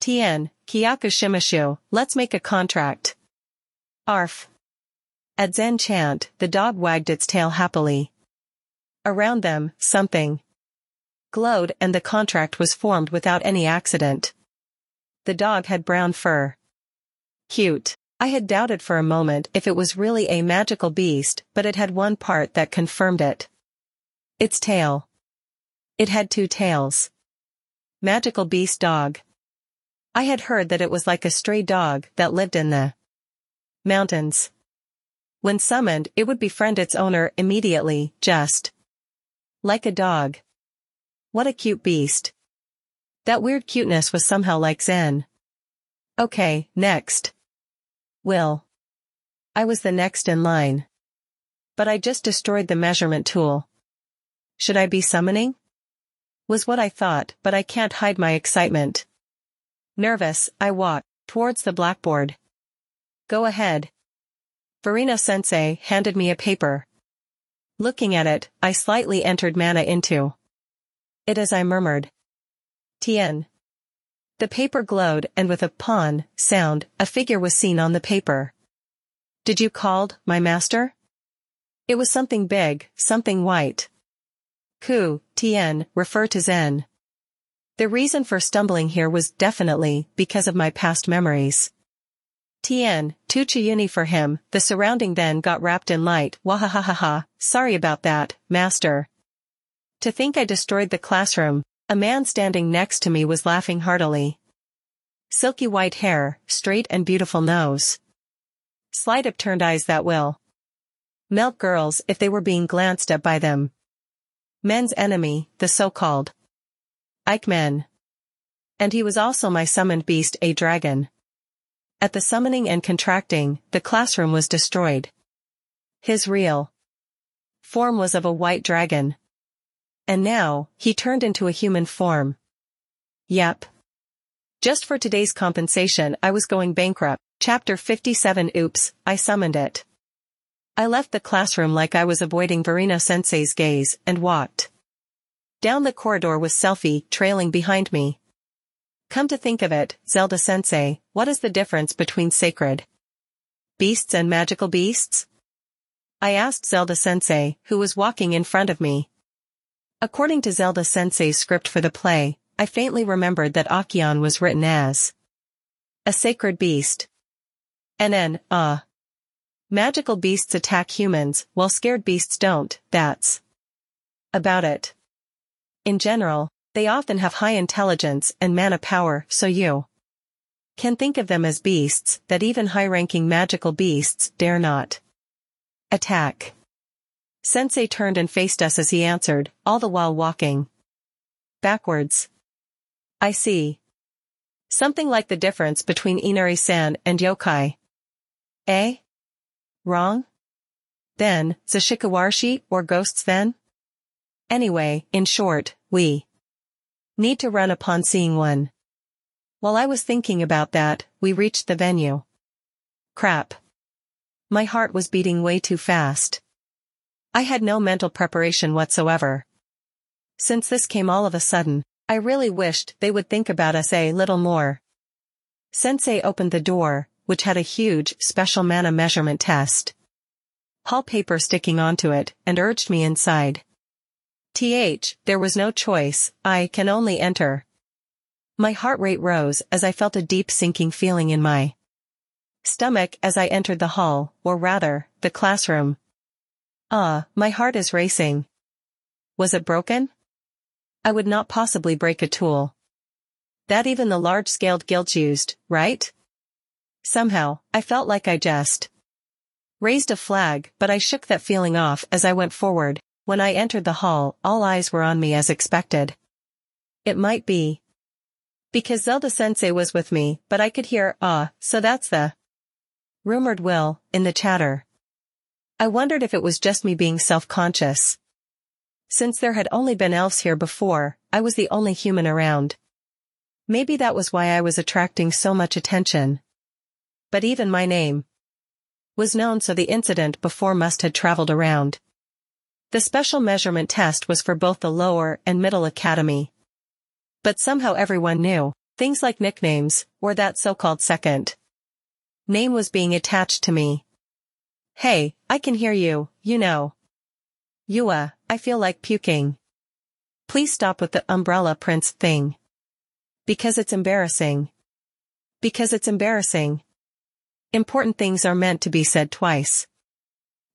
Tien, Kyakushimashu, let's make a contract. Arf. At Zen chant, the dog wagged its tail happily. Around them, something glowed and the contract was formed without any accident. The dog had brown fur. Cute. I had doubted for a moment if it was really a magical beast, but it had one part that confirmed it. Its tail. It had two tails. Magical beast dog. I had heard that it was like a stray dog that lived in the mountains. When summoned, it would befriend its owner immediately, just like a dog. What a cute beast. That weird cuteness was somehow like Zen. Okay, next. Will. I was the next in line. But I just destroyed the measurement tool. Should I be summoning? Was what I thought, but I can't hide my excitement. Nervous, I walked towards the blackboard. Go ahead. Verino-sensei handed me a paper. Looking at it, I slightly entered mana into it as I murmured. Tien. The paper glowed and with a pawn sound, a figure was seen on the paper. Did you called, my master? It was something big, something white. Ku, Tien, refer to Zen. The reason for stumbling here was definitely because of my past memories. Tien, tu chiyuni for him, the surrounding then got wrapped in light, wahahaha, sorry about that, master. To think I destroyed the classroom, a man standing next to me was laughing heartily. Silky white hair, straight and beautiful nose. Slight upturned eyes that will melt girls if they were being glanced at by them. Men's enemy, the so-called Eichmann. And he was also my summoned beast, a dragon. At the summoning and contracting, the classroom was destroyed. His real form was of a white dragon. And now, he turned into a human form. Yep. Just for today's compensation I was going bankrupt. Chapter fifty-seven. Oops, I summoned it. I left the classroom like I was avoiding Verino sensei's gaze and walked down the corridor with Selphy trailing behind me. Come to think of it, Zelda sensei, what is the difference between sacred beasts and magical beasts? I asked Zelda sensei, who was walking in front of me. According to Zelda sensei's script for the play, I faintly remembered that Akion was written as a sacred beast. And then, uh, magical beasts attack humans, while scared beasts don't. That's about it. In general, they often have high intelligence and mana power, so you can think of them as beasts that even high-ranking magical beasts dare not attack. Sensei turned and faced us as he answered, all the while walking backwards. I see. Something like the difference between Inari-san and yokai. Eh? Wrong? Then, Zashikawarishi, or ghosts then? Anyway, in short, we need to run upon seeing one. While I was thinking about that, we reached the venue. Crap. My heart was beating way too fast. I had no mental preparation whatsoever. Since this came all of a sudden, I really wished they would think about us a little more. Sensei opened the door, which had a huge special mana measurement test hall paper sticking onto it, and urged me inside. Th, there was no choice, I can only enter. My heart rate rose as I felt a deep sinking feeling in my stomach as I entered the hall, or rather, the classroom. Ah, my heart is racing. Was it broken? I would not possibly break a tool that even the large-scaled guilds used, right? Somehow, I felt like I just raised a flag, but I shook that feeling off as I went forward. When I entered the hall, all eyes were on me as expected. It might be because Zelda sensei was with me, but I could hear, ah, so that's the rumored will, in the chatter. I wondered if it was just me being self-conscious. Since there had only been elves here before, I was the only human around. Maybe that was why I was attracting so much attention. But even my name was known, so the incident before must had traveled around. The special measurement test was for both the lower and middle academy. But somehow everyone knew, things like nicknames, or that so-called second name was being attached to me. Hey, I can hear you, you know. Yua, I feel like puking. Please stop with the umbrella prince thing. Because it's embarrassing. Because it's embarrassing. Important things are meant to be said twice.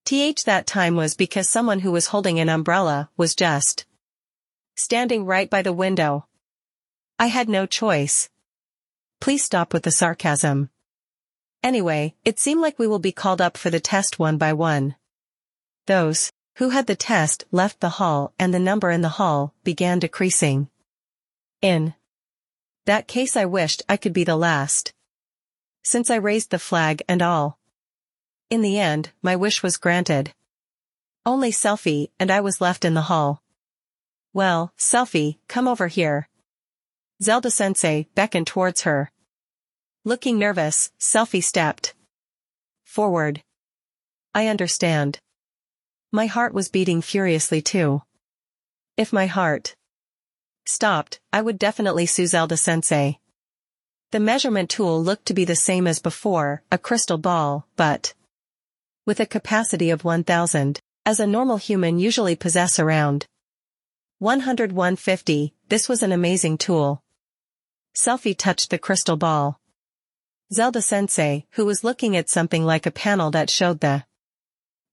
Th, that time was because someone who was holding an umbrella was just standing right by the window. I had no choice. Please stop with the sarcasm. Anyway, it seemed like we will be called up for the test one by one. Those who had the test left the hall, and the number in the hall began decreasing. In that case I wished I could be the last, since I raised the flag and all. In the end, my wish was granted. Only Selphy and I was left in the hall. Well, Selphy, come over here. Zelda sensei beckoned towards her. Looking nervous, Selphy stepped forward. I understand. My heart was beating furiously too. If my heart stopped, I would definitely sue Zelda sensei. The measurement tool looked to be the same as before, a crystal ball, but with a capacity of one thousand, as a normal human usually possess around one hundred to one hundred fifty, this was an amazing tool. Selphy touched the crystal ball. Zelda sensei, who was looking at something like a panel that showed the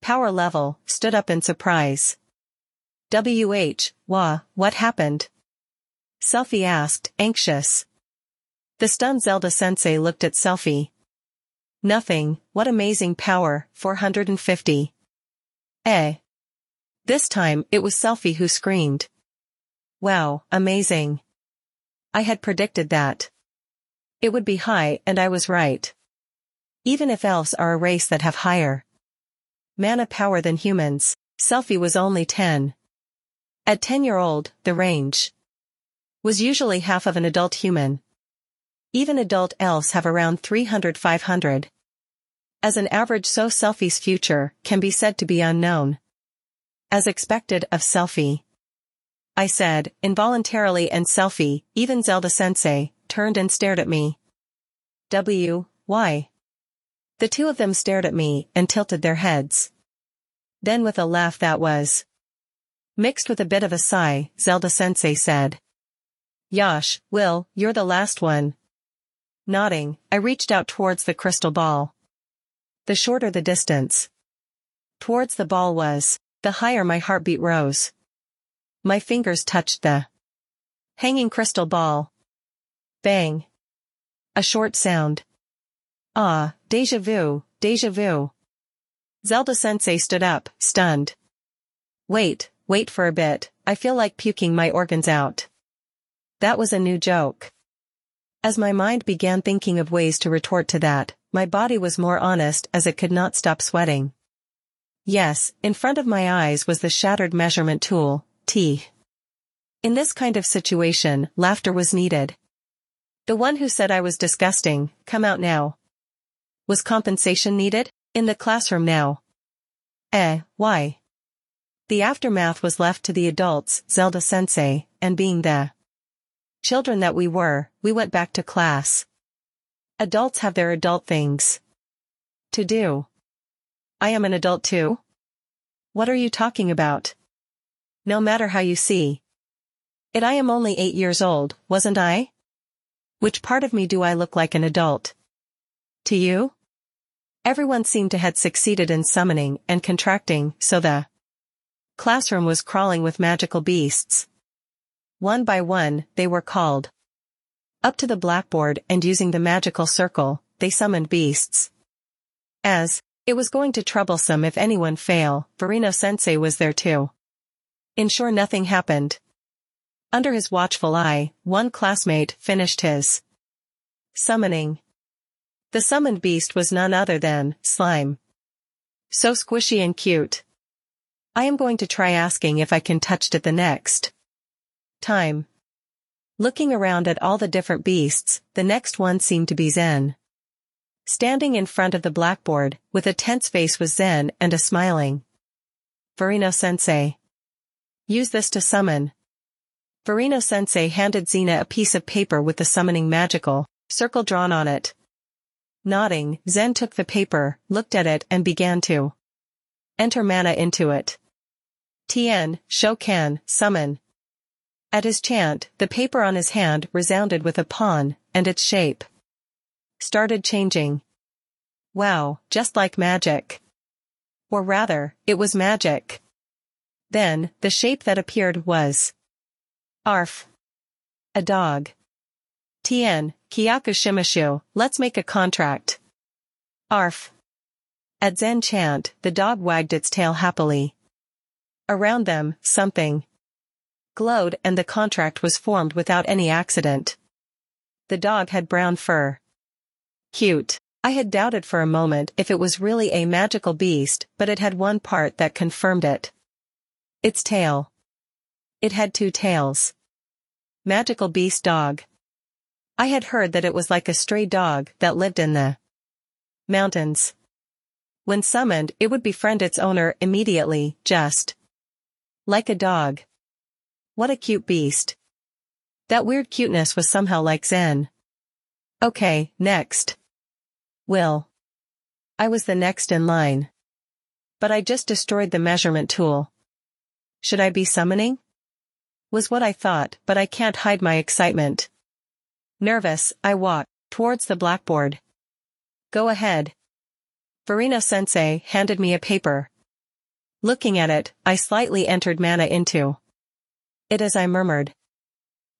power level, stood up in surprise. W H, wah, what happened? Selphy asked, anxious. The stunned Zelda sensei looked at Selphy. Nothing, what amazing power, four hundred fifty. Eh. This time, it was Selphy who screamed. Wow, amazing. I had predicted that it would be high, and I was right. Even if elves are a race that have higher mana power than humans, Selphy was only ten. At ten year old, the range was usually half of an adult human. Even adult elves have around three hundred to five hundred. As an average, so Selphy's future can be said to be unknown. As expected of Selphy, I said, involuntarily, and Selphy, even Zelda-sensei, turned and stared at me. W, why? The two of them stared at me and tilted their heads. Then with a laugh that was mixed with a bit of a sigh, Zelda-sensei said, "Yosh, Will, you're the last one." Nodding, I reached out towards the crystal ball. The shorter the distance towards the ball was, the higher my heartbeat rose. My fingers touched the hanging crystal ball. Bang. A short sound. Ah, deja vu, deja vu. Zelda-sensei stood up, stunned. Wait, wait for a bit, I feel like puking my organs out. That was a new joke. As my mind began thinking of ways to retort to that, my body was more honest as it could not stop sweating. Yes, in front of my eyes was the shattered measurement tool, T. In this kind of situation, laughter was needed. The one who said I was disgusting, come out now. Was compensation needed? In the classroom now. Eh, why? The aftermath was left to the adults, Zelda-sensei, and being the children that we were, we went back to class. Adults have their adult things to do. I am an adult too? What are you talking about? No matter how you see it, I am only eight years old, wasn't I? Which part of me do I look like an adult? To you? Everyone seemed to have succeeded in summoning and contracting, so the classroom was crawling with magical beasts. One by one, they were called up to the blackboard, and using the magical circle, they summoned beasts. As it was going to be troublesome if anyone fail, Verino-sensei was there to ensure nothing happened. Under his watchful eye, one classmate finished his summoning. The summoned beast was none other than slime. So squishy and cute. I am going to try asking if I can touch it the next time. Looking around at all the different beasts, the next one seemed to be Zen. Standing in front of the blackboard, with a tense face was Zen and a smiling Verino-sensei. Use this to summon. Verino-sensei handed Xena a piece of paper with the summoning magical circle drawn on it. Nodding, Zen took the paper, looked at it, and began to enter mana into it. Tien, Shokan, summon. At his chant, the paper on his hand resounded with a pawn, and its shape started changing. Wow, just like magic. Or rather, it was magic. Then, the shape that appeared was Arf. A dog. Tien, Kyakushimashu, let's make a contract. Arf. At Zen chant, the dog wagged its tail happily. Around them, something glowed, and the contract was formed without any accident. The dog had brown fur. Cute. I had doubted for a moment if it was really a magical beast, but it had one part that confirmed it. Its tail. It had two tails. Magical beast dog. I had heard that it was like a stray dog that lived in the mountains. When summoned, it would befriend its owner immediately, just like a dog. What a cute beast. That weird cuteness was somehow like Zen. Okay, next. Will. I was the next in line. But I just destroyed the measurement tool. Should I be summoning? Was what I thought, but I can't hide my excitement. Nervous, I walked towards the blackboard. Go ahead. Verino-sensei handed me a paper. Looking at it, I slightly entered mana into it as I murmured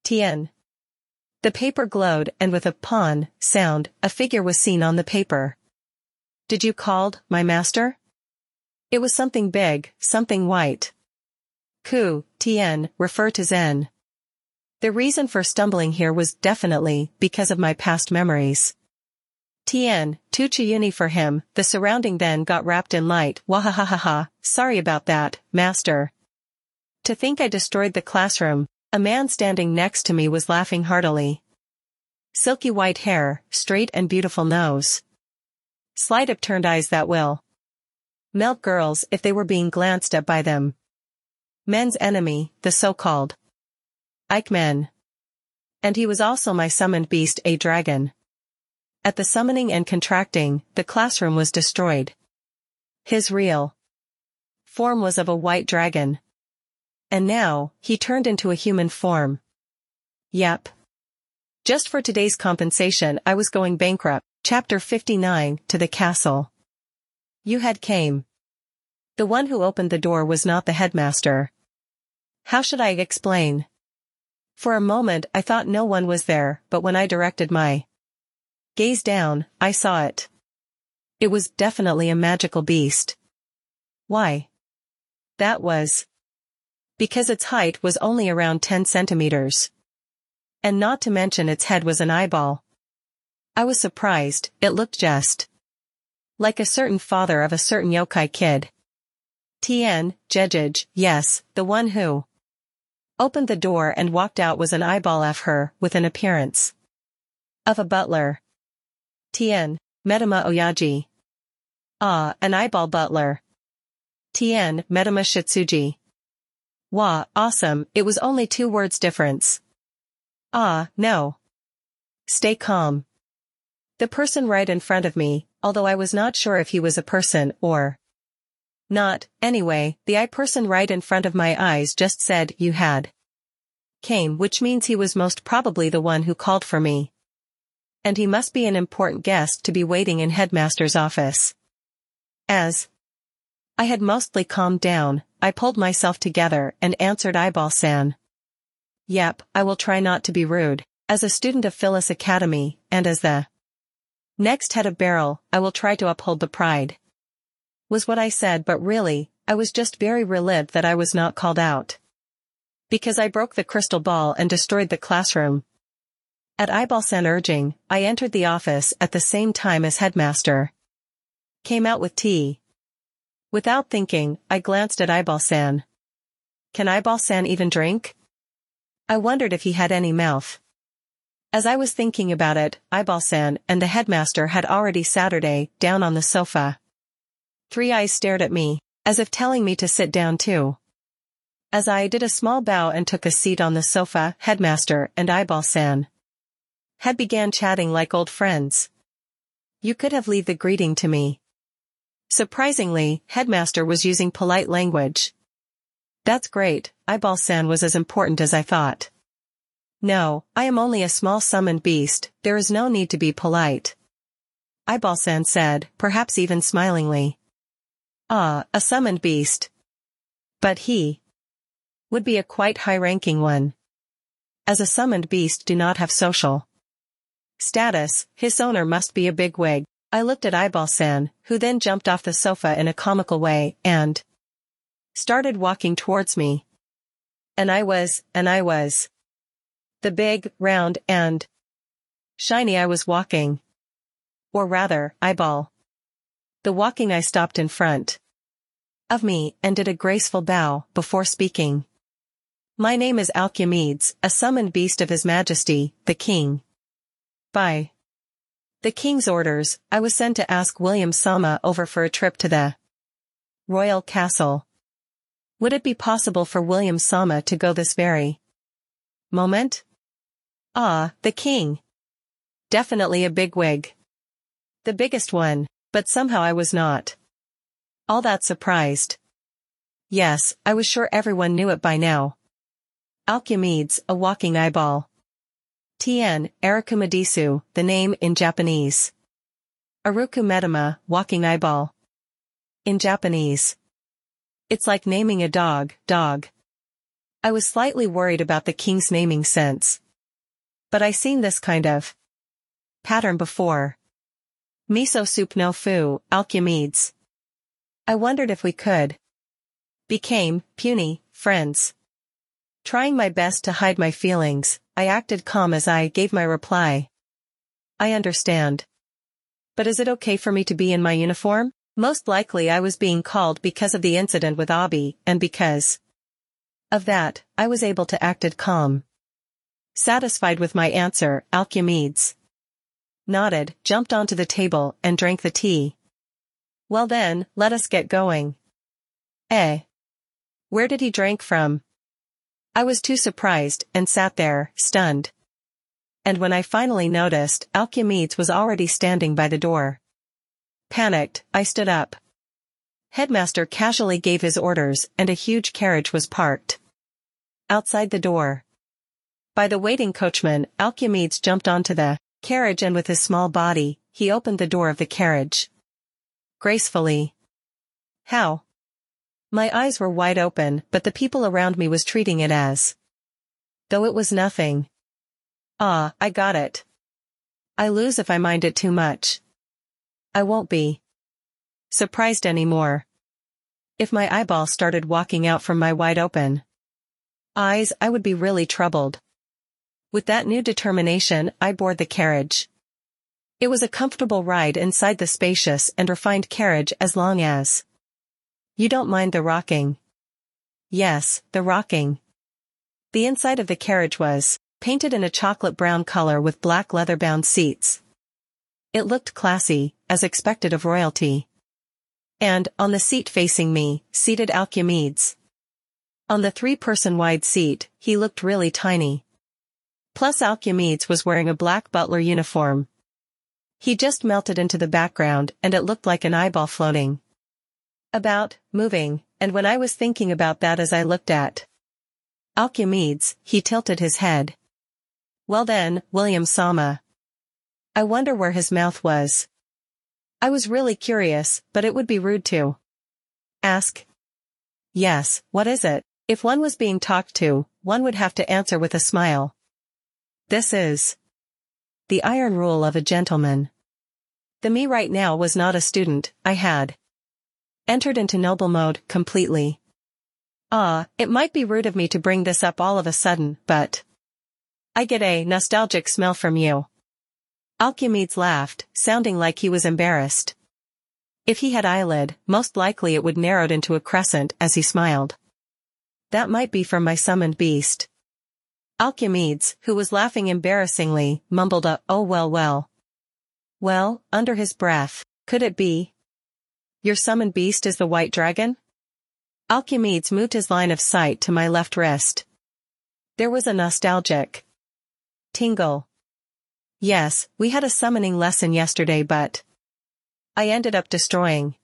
Tien. The paper glowed, and with a pawn sound, a figure was seen on the paper. Did you called, my master? It was something big, something white. Ku, Tien, refer to Zen. The reason for stumbling here was definitely because of my past memories. Tien, Tuchiyuni for him, the surrounding then got wrapped in light, wahahaha, sorry about that, master. To think I destroyed the classroom, A man standing next to me was laughing heartily. Silky white hair, straight and beautiful nose. Slight upturned eyes that will melt girls if they were being glanced at by them. Men's enemy, the so-called Ikemen. And he was also my summoned beast, a dragon. At the summoning and contracting, the classroom was destroyed. His real form was of a white dragon. And now, he turned into a human form. Yep. Just for today's compensation I was going bankrupt. Chapter fifty-nine, to the castle. You had came. The one who opened the door was not the headmaster. How should I explain? For a moment I thought no one was there, but when I directed my gaze down, I saw it. It was definitely a magical beast. Why? That was because its height was only around ten centimeters. And not to mention its head was an eyeball. I was surprised, it looked just like a certain father of a certain yokai kid. T N, Jejij, yes, the one who opened the door and walked out was an eyeball of her, with an appearance of a butler. T N, Medama Oyaji. Ah, an eyeball butler. T N, Medama Shitsuji. Wah, awesome, it was only two words difference. Ah, no. Stay calm. The person right in front of me, although I was not sure if he was a person or not, anyway, the eye person right in front of my eyes just said, "You had came," which means he was most probably the one who called for me. And he must be an important guest to be waiting in headmaster's office. As I had mostly calmed down, I pulled myself together and answered, "Eyeball-san. Yep, I will try not to be rude. As a student of Phyllis Academy, and as the next head of Beryl, I will try to uphold the pride," was what I said, but really, I was just very relieved that I was not called out, because I broke the crystal ball and destroyed the classroom. At Eyeball-san urging, I entered the office at the same time as headmaster came out with tea. Without thinking, I glanced at Eyeball-san. Can Eyeball-san even drink? I wondered if he had any mouth. As I was thinking about it, Eyeball-san and the headmaster had already Saturday down on the sofa. Three eyes stared at me, as if telling me to sit down too. As I did a small bow and took a seat on the sofa, headmaster and Eyeball-san had began chatting like old friends. You could have leave the greeting to me. Surprisingly, headmaster was using polite language. That's great, Eyeball-san was as important as I thought. No, I am only a small summoned beast, there is no need to be polite, Eyeball-san said, perhaps even smilingly. Ah, a summoned beast. But he would be a quite high-ranking one. As a summoned beast do not have social status, his owner must be a bigwig. I looked at Eyeball-san, who then jumped off the sofa in a comical way, and started walking towards me. And I was, and I was. The big, round, and shiny I was walking. Or rather, eyeball. The walking I stopped in front of me, and did a graceful bow, before speaking. My name is Alchemedes, a summoned beast of His Majesty, the King. By the King's orders, I was sent to ask William Sama over for a trip to the royal castle. Would it be possible for William Sama to go this very moment? Ah, the King. Definitely a bigwig. The biggest one, but somehow I was not all that surprised. Yes, I was sure everyone knew it by now. Alchemedes, a walking eyeball. T N, Arukumadesu, the name in Japanese. Aruku Medama, walking eyeball. In Japanese. It's like naming a dog, dog. I was slightly worried about the King's naming sense. But I seen this kind of pattern before. Miso soup no fu, Alchemedes. I wondered if we could became puny friends. Trying my best to hide my feelings, I acted calm as I gave my reply. I understand. But is it okay for me to be in my uniform? Most likely I was being called because of the incident with Abi, and because Of that, I was able to act it calm. Satisfied with my answer, Alchemedes nodded, jumped onto the table, and drank the tea. Well then, let us get going. Eh? Where did he drink from? I was too surprised, and sat there, stunned. And when I finally noticed, Alchemedes was already standing by the door. Panicked, I stood up. Headmaster casually gave his orders, and a huge carriage was parked outside the door. By the waiting coachman, Alchemedes jumped onto the carriage, and with his small body, he opened the door of the carriage. Gracefully. How? My eyes were wide open, but the people around me was treating it as though it was nothing. Ah, I got it. I lose if I mind it too much. I won't be surprised anymore. If my eyeball started walking out from my wide open eyes, I would be really troubled. With that new determination, I boarded the carriage. It was a comfortable ride inside the spacious and refined carriage, as long as you don't mind the rocking. Yes, the rocking. The inside of the carriage was painted in a chocolate brown color with black leather-bound seats. It looked classy, as expected of royalty. And, on the seat facing me, seated Alchemedes. On the three-person wide seat, he looked really tiny. Plus Alchemedes was wearing a black butler uniform. He just melted into the background, and it looked like an eyeball floating about, moving, and when I was thinking about that as I looked at Alchemedes, he tilted his head. Well then, William Sama. I wonder where his mouth was. I was really curious, but it would be rude to ask. Yes, what is it? If one was being talked to, one would have to answer with a smile. This is the iron rule of a gentleman. The me right now was not a student. I had entered into noble mode completely. Ah, it might be rude of me to bring this up all of a sudden, but I get a nostalgic smell from you. Alchemedes laughed, sounding like he was embarrassed. If he had eyelid, most likely it would narrowed into a crescent as he smiled. That might be from my summoned beast. Alchemedes, who was laughing embarrassingly, mumbled a, oh well well. Well, under his breath, could it be? Your summoned beast is the white dragon? Alchemedes moved his line of sight to my left wrist. There was a nostalgic tingle. Yes, we had a summoning lesson yesterday, but I ended up destroying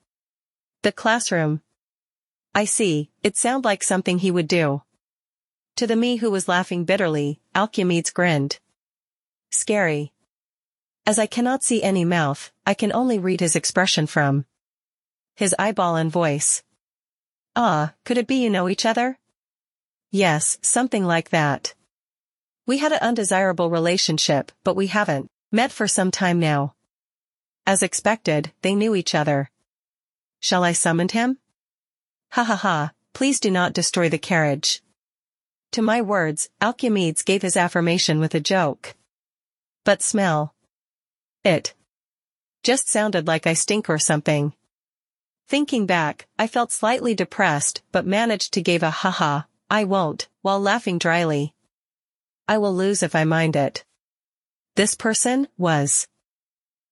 the classroom. I see, it sounded like something he would do. To the me who was laughing bitterly, Alchemedes grinned. Scary. As I cannot see any mouth, I can only read his expression from his eyeball and voice. Ah, could it be you know each other? Yes, something like that. We had an undesirable relationship, but we haven't met for some time now. As expected, they knew each other. Shall I summon him? Ha ha ha, please do not destroy the carriage. To my words, Alchemedes gave his affirmation with a joke. But smell it just sounded like I stink or something. Thinking back, I felt slightly depressed, but managed to give a ha-ha, I won't, while laughing dryly. I will lose if I mind it. This person was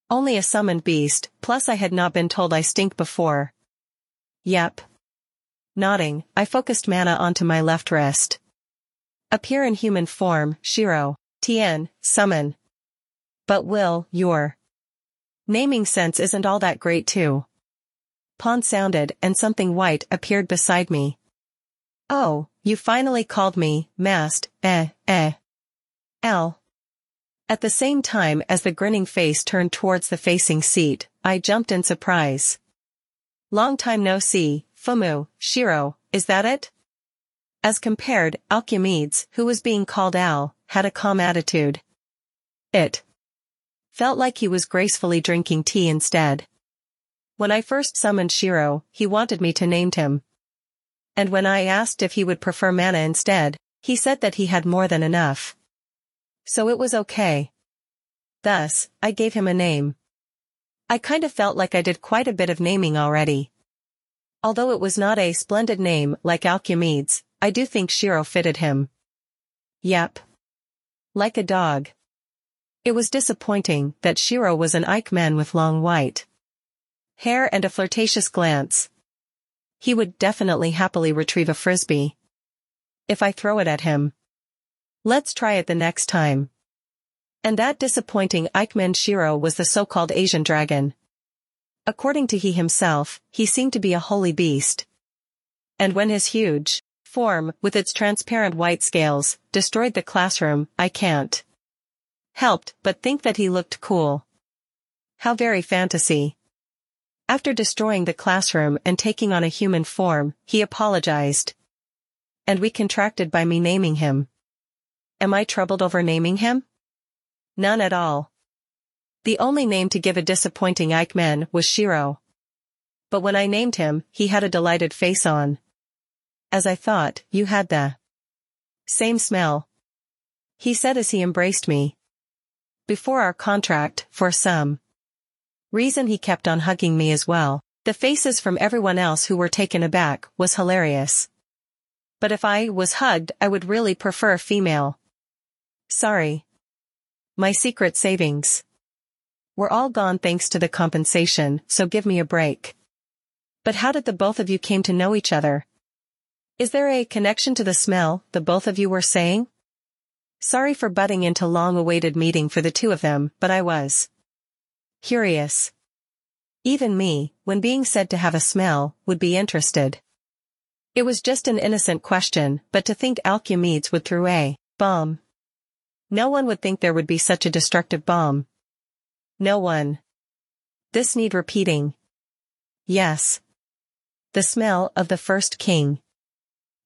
only a summoned beast, plus I had not been told I stink before. Yep. Nodding, I focused mana onto my left wrist. Appear in human form, Shiro, Tien, summon. But will, your naming sense isn't all that great too. Pawn sounded, and something white appeared beside me. Oh, you finally called me, mast, eh, eh. L. At the same time as the grinning face turned towards the facing seat, I jumped in surprise. Long time no see, Fumu, Shiro, is that it? As compared, Alchemedes, who was being called Al, had a calm attitude. It felt like he was gracefully drinking tea instead. When I first summoned Shiro, he wanted me to name him. And when I asked if he would prefer mana instead, he said that he had more than enough. So it was okay. Thus, I gave him a name. I kind of felt like I did quite a bit of naming already. Although it was not a splendid name like Alchemedes, I do think Shiro fitted him. Yep. Like a dog. It was disappointing that Shiro was an Ike man with long white hair and a flirtatious glance. He would definitely happily retrieve a frisbee if I throw it at him. Let's try it the next time. And that disappointing Ike man Shiro was the so-called Asian dragon. According to he himself, he seemed to be a holy beast. And when his huge form, with its transparent white scales, destroyed the classroom, I can't helped but think that he looked cool. How very fantasy. After destroying the classroom and taking on a human form, he apologized. And we contracted by me naming him. Am I troubled over naming him? None at all. The only name to give a disappointing Ike man was Shiro. But when I named him, he had a delighted face on. As I thought, you had the same smell, he said as he embraced me. Before our contract, for some reason he kept on hugging me as well. The faces from everyone else who were taken aback was hilarious. But if I was hugged, I would really prefer a female. Sorry. My secret savings were all gone thanks to the compensation, so give me a break. But how did the both of you came to know each other? Is there a connection to the smell the both of you were saying? Sorry for butting into long-awaited meeting for the two of them, but I was curious. Even me, when being said to have a smell, would be interested. It was just an innocent question, but to think Alchemedes would throw a bomb. No one would think there would be such a destructive bomb. No one. This need repeating. Yes. The smell of the first king.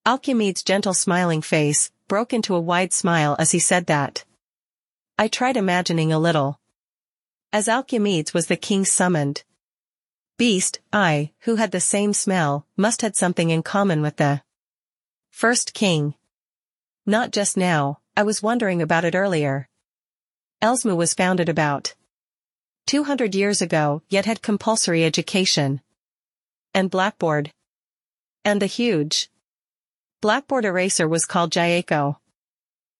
Alchemedes' gentle smiling face broke into a wide smile as he said that. I tried imagining a little. As Alchemedes was the king summoned beast, I, who had the same smell, must had something in common with the first king. Not just now, I was wondering about it earlier. Elsmu was founded about two hundred years ago, yet had compulsory education and blackboard. And the huge blackboard eraser was called Jaeko,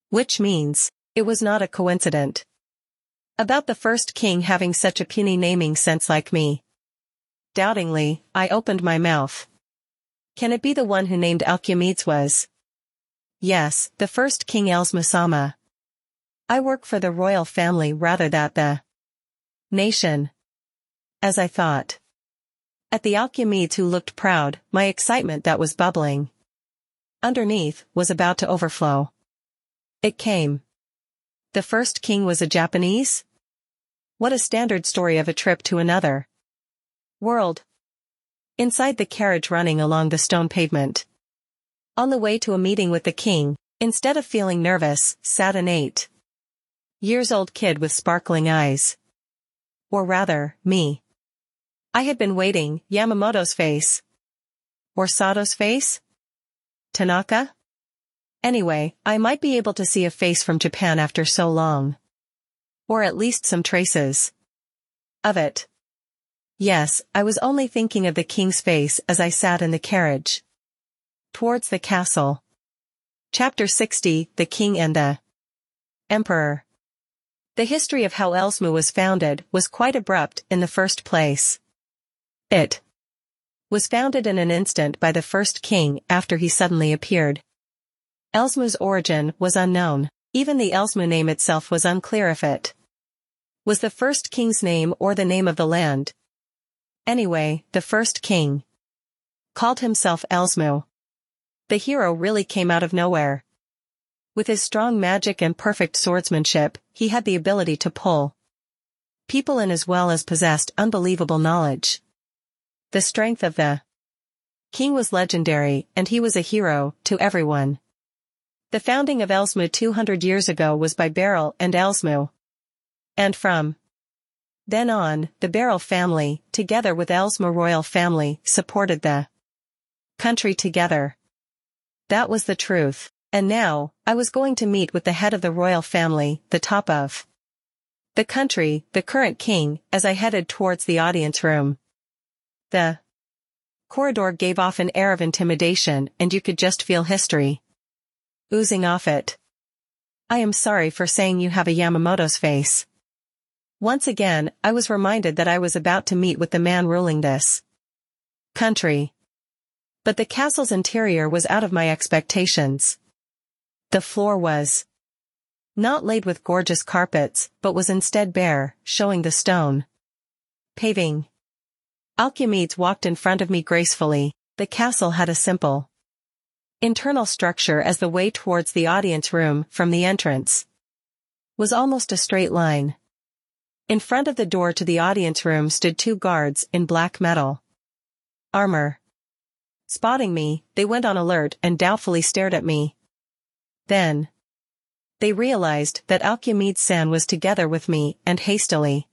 which means it was not a coincidence about the first king having such a puny naming sense like me. Doubtingly, I opened my mouth. Can it be the one who named Alchemedes was? Yes, the first king Elsmu-sama. I work for the royal family rather than the nation, as I thought. At the Alchemedes who looked proud, my excitement that was bubbling underneath was about to overflow. It came. The first king was a Japanese? What a standard story of a trip to another world. Inside the carriage running along the stone pavement. On the way to a meeting with the king, instead of feeling nervous, sat an eight years old kid with sparkling eyes. Or rather, me. I had been waiting, Yamamoto's face. Or Sato's face? Tanaka? Anyway, I might be able to see a face from Japan after so long. Or at least some traces of it. Yes, I was only thinking of the king's face as I sat in the carriage towards the castle. Chapter sixty, The King and the Emperor. The history of how Elsmu was founded was quite abrupt in the first place. It was founded in an instant by the first king after he suddenly appeared. Elsmu's origin was unknown. Even the Elsmu name itself was unclear if it was the first king's name or the name of the land. Anyway, the first king called himself Elsmu. The hero really came out of nowhere. With his strong magic and perfect swordsmanship, he had the ability to pull people in as well as possessed unbelievable knowledge. The strength of the king was legendary, and he was a hero to everyone. The founding of Elsmu two hundred years ago was by Beryl and Elsmu. And from then on, the Beryl family, together with Elsmu royal family, supported the country together. That was the truth. And now, I was going to meet with the head of the royal family, the top of the country, the current king, as I headed towards the audience room. The corridor gave off an air of intimidation, and you could just feel history oozing off it. I am sorry for saying you have a Yamamoto's face. Once again, I was reminded that I was about to meet with the man ruling this country. But the castle's interior was out of my expectations. The floor was not laid with gorgeous carpets, but was instead bare, showing the stone paving. Alchemedes walked in front of me gracefully. The castle had a simple internal structure, as the way towards the audience room from the entrance was almost a straight line. In front of the door to the audience room stood two guards in black metal armor. Spotting me, they went on alert and doubtfully stared at me. Then they realized that Alchemedes-san was together with me and hastily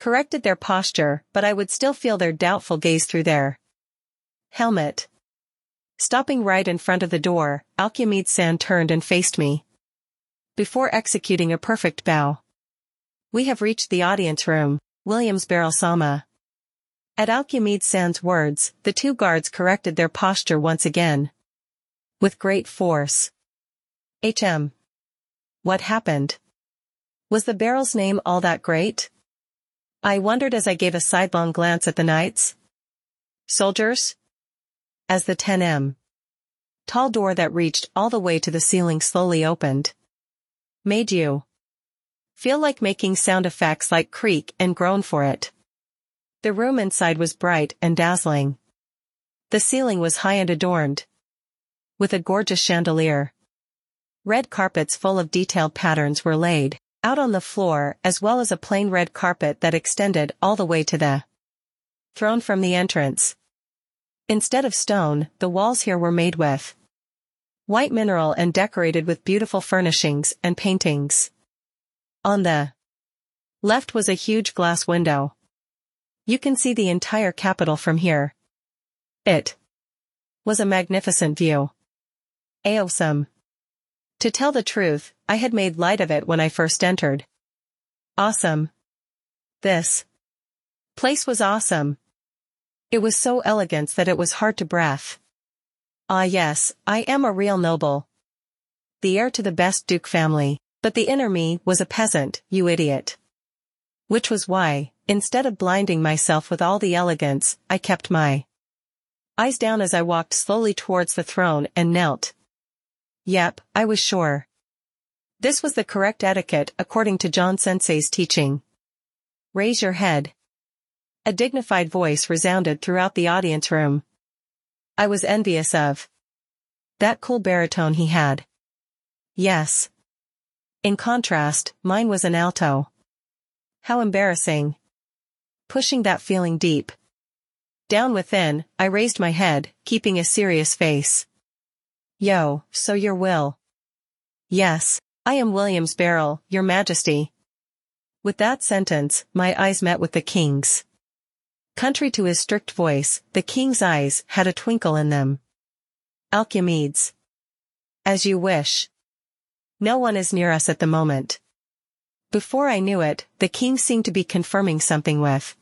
corrected their posture, but I would still feel their doubtful gaze through their helmet. Stopping right in front of the door, Alchemedes-san turned and faced me before executing a perfect bow. We have reached the audience room, Williams Beryl-sama. At Alchemedes-san's words, the two guards corrected their posture once again with great force. H M What happened? Was the Beryl's name all that great? I wondered as I gave a sidelong glance at the knights. Soldiers? As the ten meter tall door that reached all the way to the ceiling slowly opened. Made you feel like making sound effects like creak and groan for it. The room inside was bright and dazzling. The ceiling was high and adorned with a gorgeous chandelier. Red carpets full of detailed patterns were laid out on the floor, as well as a plain red carpet that extended all the way to the throne from the entrance. Instead of stone, the walls here were made with white mineral and decorated with beautiful furnishings and paintings. On the left was a huge glass window. You can see the entire capital from here. It was a magnificent view. Awesome. To tell the truth, I had made light of it when I first entered. Awesome. This place was awesome. It was so elegant that it was hard to breathe. Ah yes, I am a real noble, the heir to the best Duke family, but the inner me was a peasant, you idiot. Which was why, instead of blinding myself with all the elegance, I kept my eyes down as I walked slowly towards the throne and knelt. Yep, I was sure this was the correct etiquette according to John Sensei's teaching. Raise your head. A dignified voice resounded throughout the audience room. I was envious of that cool baritone he had. Yes. In contrast, mine was an alto. How embarrassing. Pushing that feeling deep down within, I raised my head, keeping a serious face. Yo, so your will. Yes, I am Williams Beryl, your majesty. With that sentence, my eyes met with the king's. Contrary to his strict voice, the king's eyes had a twinkle in them. Alchemedes. As you wish. No one is near us at the moment. Before I knew it, the king seemed to be confirming something with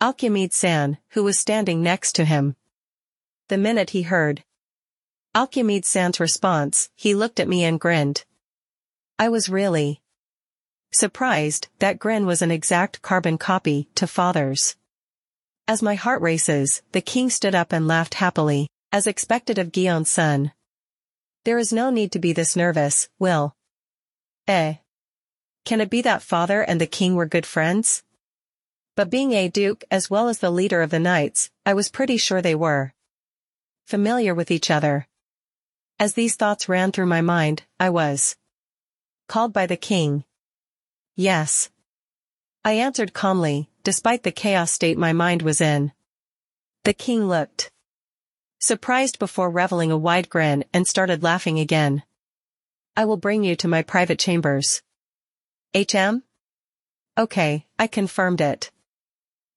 Alchemedes-san, who was standing next to him. The minute he heard Alchemedes-san's response, he looked at me and grinned. I was really surprised. That grin was an exact carbon copy to father's. As my heart races, the king stood up and laughed happily, as expected of Guillaume's son. There is no need to be this nervous, Will. Eh. Can it be that father and the king were good friends? But being a duke as well as the leader of the knights, I was pretty sure they were familiar with each other. As these thoughts ran through my mind, I was called by the king. Yes. I answered calmly, despite the chaos state my mind was in. The king looked surprised before reveling a wide grin and started laughing again. I will bring you to my private chambers. H M? Okay, I confirmed it.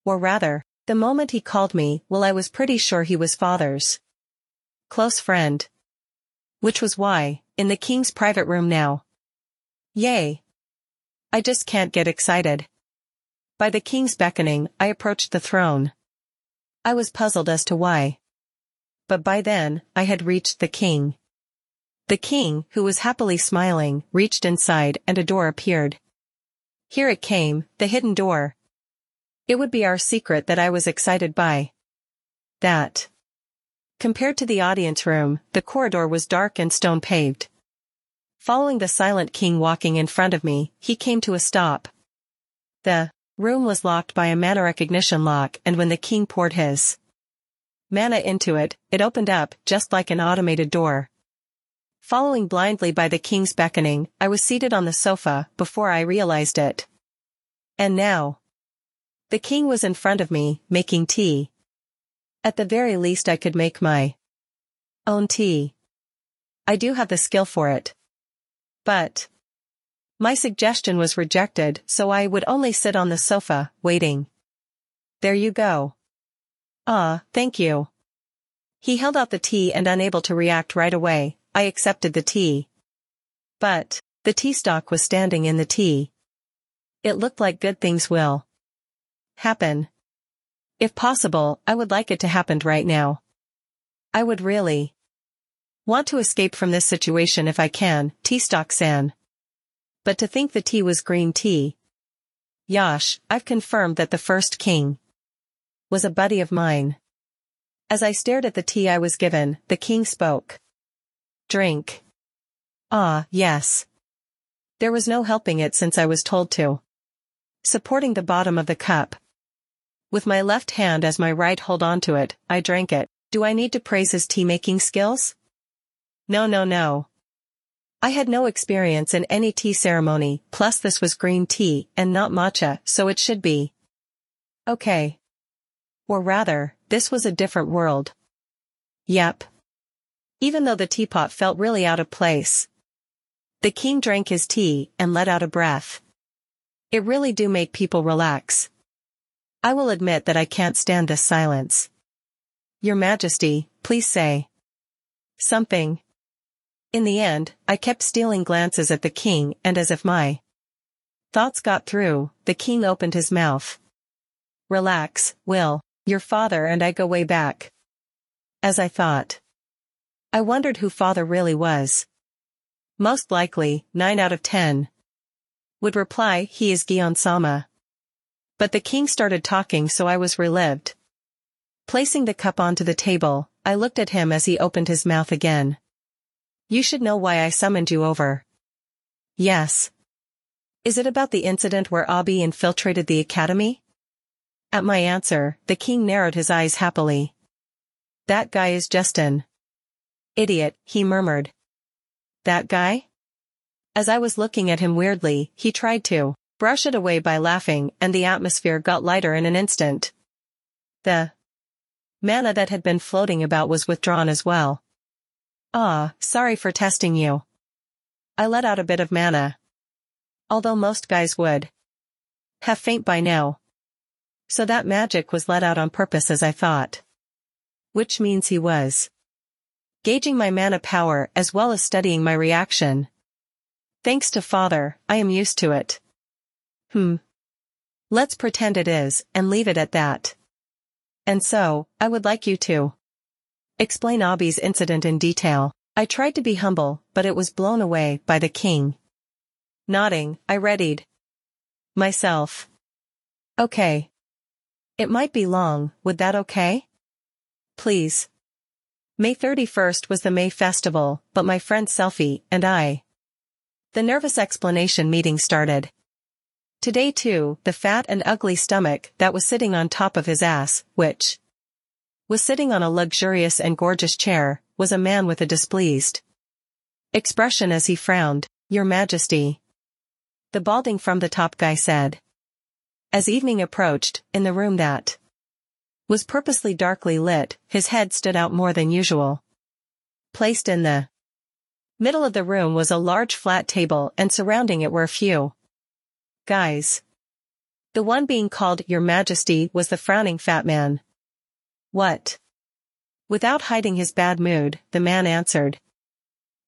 Or rather, the moment he called me, well, I was pretty sure he was father's close friend. Which was why, in the king's private room now. Yay! I just can't get excited. By the king's beckoning, I approached the throne. I was puzzled as to why. But by then, I had reached the king. The king, who was happily smiling, reached inside and a door appeared. Here it came, the hidden door. It would be our secret that I was excited by. That. Compared to the audience room, the corridor was dark and stone-paved. Following the silent king walking in front of me, he came to a stop. The room was locked by a mana recognition lock, and when the king poured his mana into it, it opened up, just like an automated door. Following blindly by the king's beckoning, I was seated on the sofa, before I realized it. And now. The king was in front of me, making tea. At the very least I could make my own tea. I do have the skill for it. But. My suggestion was rejected, so I would only sit on the sofa, waiting. There you go. Ah, thank you. He held out the tea and unable to react right away, I accepted the tea. But. The tea stock was standing in the tea. It looked like good things will. Happen. If possible, I would like it to happen right now. I would really want to escape from this situation if I can, T-Stock-san. But to think the tea was green tea. Yosh, I've confirmed that the first king was a buddy of mine. As I stared at the tea I was given, the king spoke. Drink. Ah, yes. There was no helping it since I was told to. Supporting the bottom of the cup. With my left hand as my right hold on to it, I drank it. Do I need to praise his tea-making skills? No no no. I had no experience in any tea ceremony, plus this was green tea, and not matcha, so it should be okay. Or rather, this was a different world. Yep. Even though the teapot felt really out of place. The king drank his tea, and let out a breath. It really do make people relax. I will admit that I can't stand this silence. Your Majesty, please say something. In the end, I kept stealing glances at the king, and as if my thoughts got through, the king opened his mouth. Relax, Will. Your father and I go way back. As I thought. I wondered who father really was. Most likely, nine out of ten. Would reply, he is Gion-sama. But the king started talking, so I was relived. Placing the cup onto the table, I looked at him as he opened his mouth again. You should know why I summoned you over. Yes. Is it about the incident where Abi infiltrated the academy? At my answer, the king narrowed his eyes happily. That guy is just an idiot, he murmured. That guy? As I was looking at him weirdly, he tried to brush it away by laughing, and the atmosphere got lighter in an instant. The mana that had been floating about was withdrawn as well. Ah, sorry for testing you. I let out a bit of mana. Although most guys would have faint by now. So that magic was let out on purpose as I thought. Which means he was gauging my mana power as well as studying my reaction. Thanks to father, I am used to it. Hmm. Let's pretend it is, and leave it at that. And so, I would like you to explain Abi's incident in detail. I tried to be humble, but it was blown away by the king. Nodding, I readied myself. Okay. It might be long, would that okay? Please. May thirty-first was the May festival, but my friend Selphy and I. The nervous explanation meeting started. Today too, the fat and ugly stomach that was sitting on top of his ass, which was sitting on a luxurious and gorgeous chair, was a man with a displeased expression as he frowned. Your Majesty. The balding from the top guy said. As evening approached, in the room that was purposely darkly lit, his head stood out more than usual. Placed in the middle of the room was a large flat table, and surrounding it were a few guys. The one being called Your Majesty was the frowning fat man. What? Without hiding his bad mood, the man answered.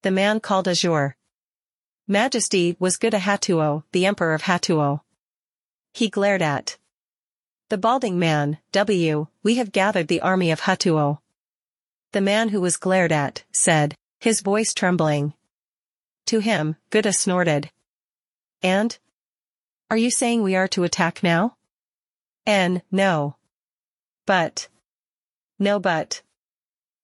The man called as Your Majesty was Gouda Hatuo, the Emperor of Hatuo. He glared at The balding man, W, we have gathered the army of Hatuo. The man who was glared at, said, his voice trembling. To him, Gouda snorted. And? Are you saying we are to attack now? N, no. But. No but.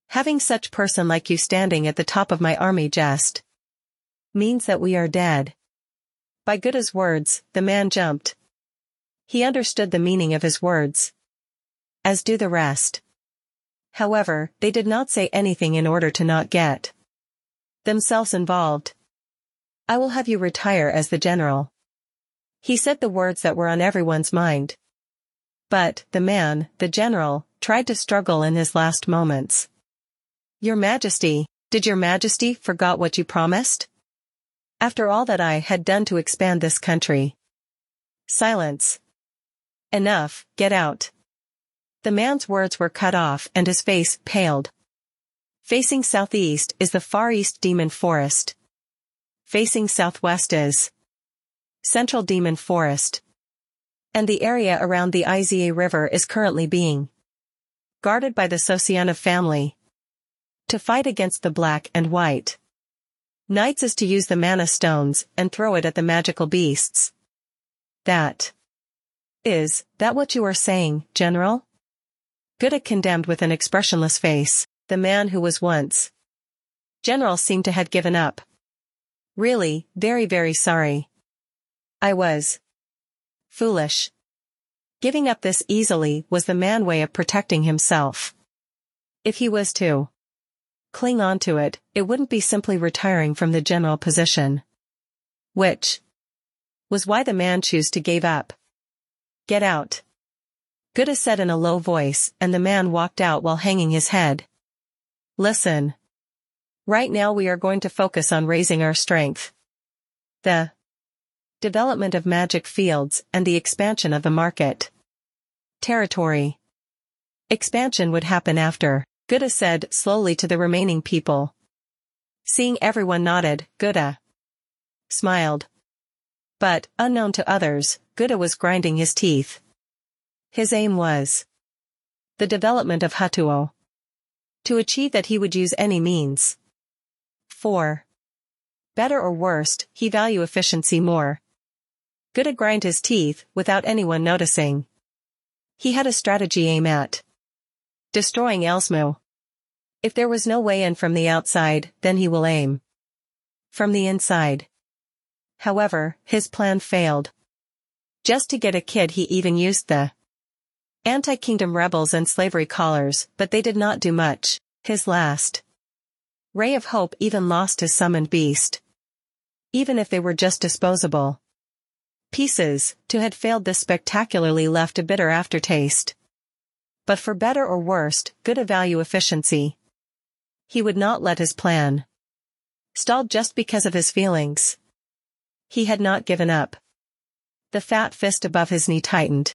Having such person like you standing at the top of my army just means that we are dead. By Gouda's words, the man jumped. He understood the meaning of his words. As do the rest. However, they did not say anything in order to not get themselves involved. I will have you retire as the general. He said the words that were on everyone's mind. But, the man, the general, tried to struggle in his last moments. Your Majesty, did Your Majesty forgot what you promised? After all that I had done to expand this country. Silence. Enough, get out. The man's words were cut off and his face paled. Facing southeast is the Far East Demon Forest. Facing southwest is Central Demon Forest. And the area around the Iza River is currently being guarded by the Sociana family. To fight against the black and white knights is to use the mana stones and throw it at the magical beasts. That. Is that what you are saying, General? Gouda condemned with an expressionless face, the man who was once general seemed to have given up. Really, very very sorry. I was foolish. Giving up this easily was the man way of protecting himself. If he was to cling on to it, it wouldn't be simply retiring from the general position. Which was why the man chose to give up. Get out. Gouda said in a low voice, and the man walked out while hanging his head. Listen. Right now we are going to focus on raising our strength. The development of magic fields and the expansion of the market. Territory. Expansion would happen after, Gouda said slowly to the remaining people. Seeing everyone nodded, Gouda smiled. But, unknown to others, Gouda was grinding his teeth. His aim was the development of Hatuo. To achieve that he would use any means. four. Better or worst, he value efficiency more. Gouda grind his teeth, without anyone noticing. He had a strategy aim at destroying Elsmu. If there was no way in from the outside, then he will aim from the inside. However, his plan failed. Just to get a kid he even used the anti-kingdom rebels and slavery collars, but they did not do much. His last ray of hope even lost his summoned beast. Even if they were just disposable pieces, to had failed this spectacularly left a bitter aftertaste. But for better or worse, Gouda value efficiency. He would not let his plan stall just because of his feelings. He had not given up. The fat fist above his knee tightened,